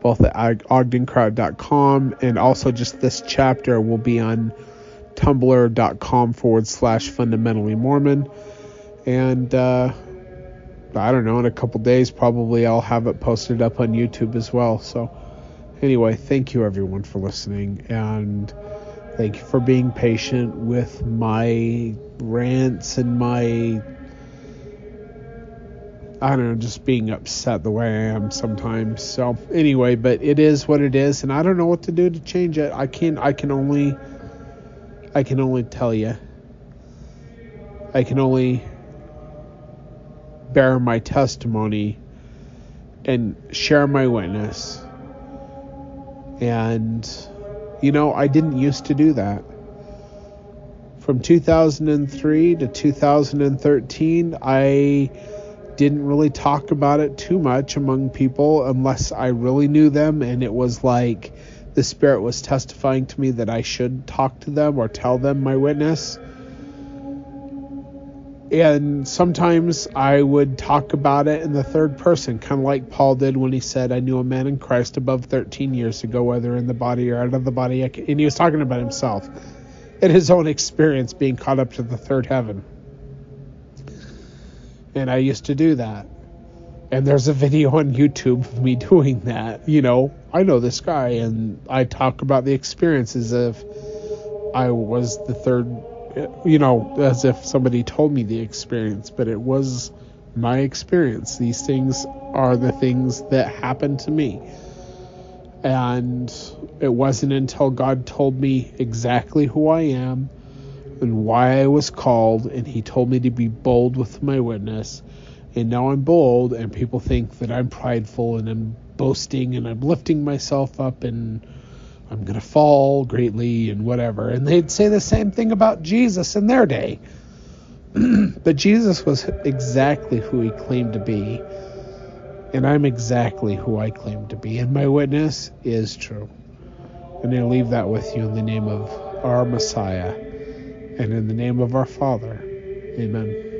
both at ogden crowd dot com, and also just this chapter will be on tumblr.com forward slash fundamentally Mormon. And uh, I don't know, in a couple days probably I'll have it posted up on YouTube as well. So anyway, thank you everyone for listening, and thank you for being patient with my rants and my, I don't know, just being upset the way I am sometimes. So anyway, but it is what it is, and I don't know what to do to change it. I can I can only I can only tell you. I can only bear my testimony and share my witness. And, you know, I didn't used to do that. From two thousand three to two thousand thirteen, I didn't really talk about it too much among people unless I really knew them, and it was like the Spirit was testifying to me that I should talk to them or tell them my witness. And sometimes I would talk about it in the third person, kind of like Paul did when he said, I knew a man in Christ above thirteen years ago, whether in the body or out of the body. And he was talking about himself and his own experience being caught up to the third heaven. And I used to do that. And there's a video on YouTube of me doing that. You know, I know this guy, and I talk about the experience as if I was the third, you know, as if somebody told me the experience, but it was my experience. These things are the things that happened to me. And it wasn't until God told me exactly who I am and why I was called, and he told me to be bold with my witness. And now I'm bold, and people think that I'm prideful, and I'm boasting, and I'm lifting myself up, and I'm going to fall greatly, and whatever. And they'd say the same thing about Jesus in their day. But Jesus was exactly who he claimed to be, and I'm exactly who I claim to be, and my witness is true. And I leave that with you in the name of our Messiah, and in the name of our Father. Amen.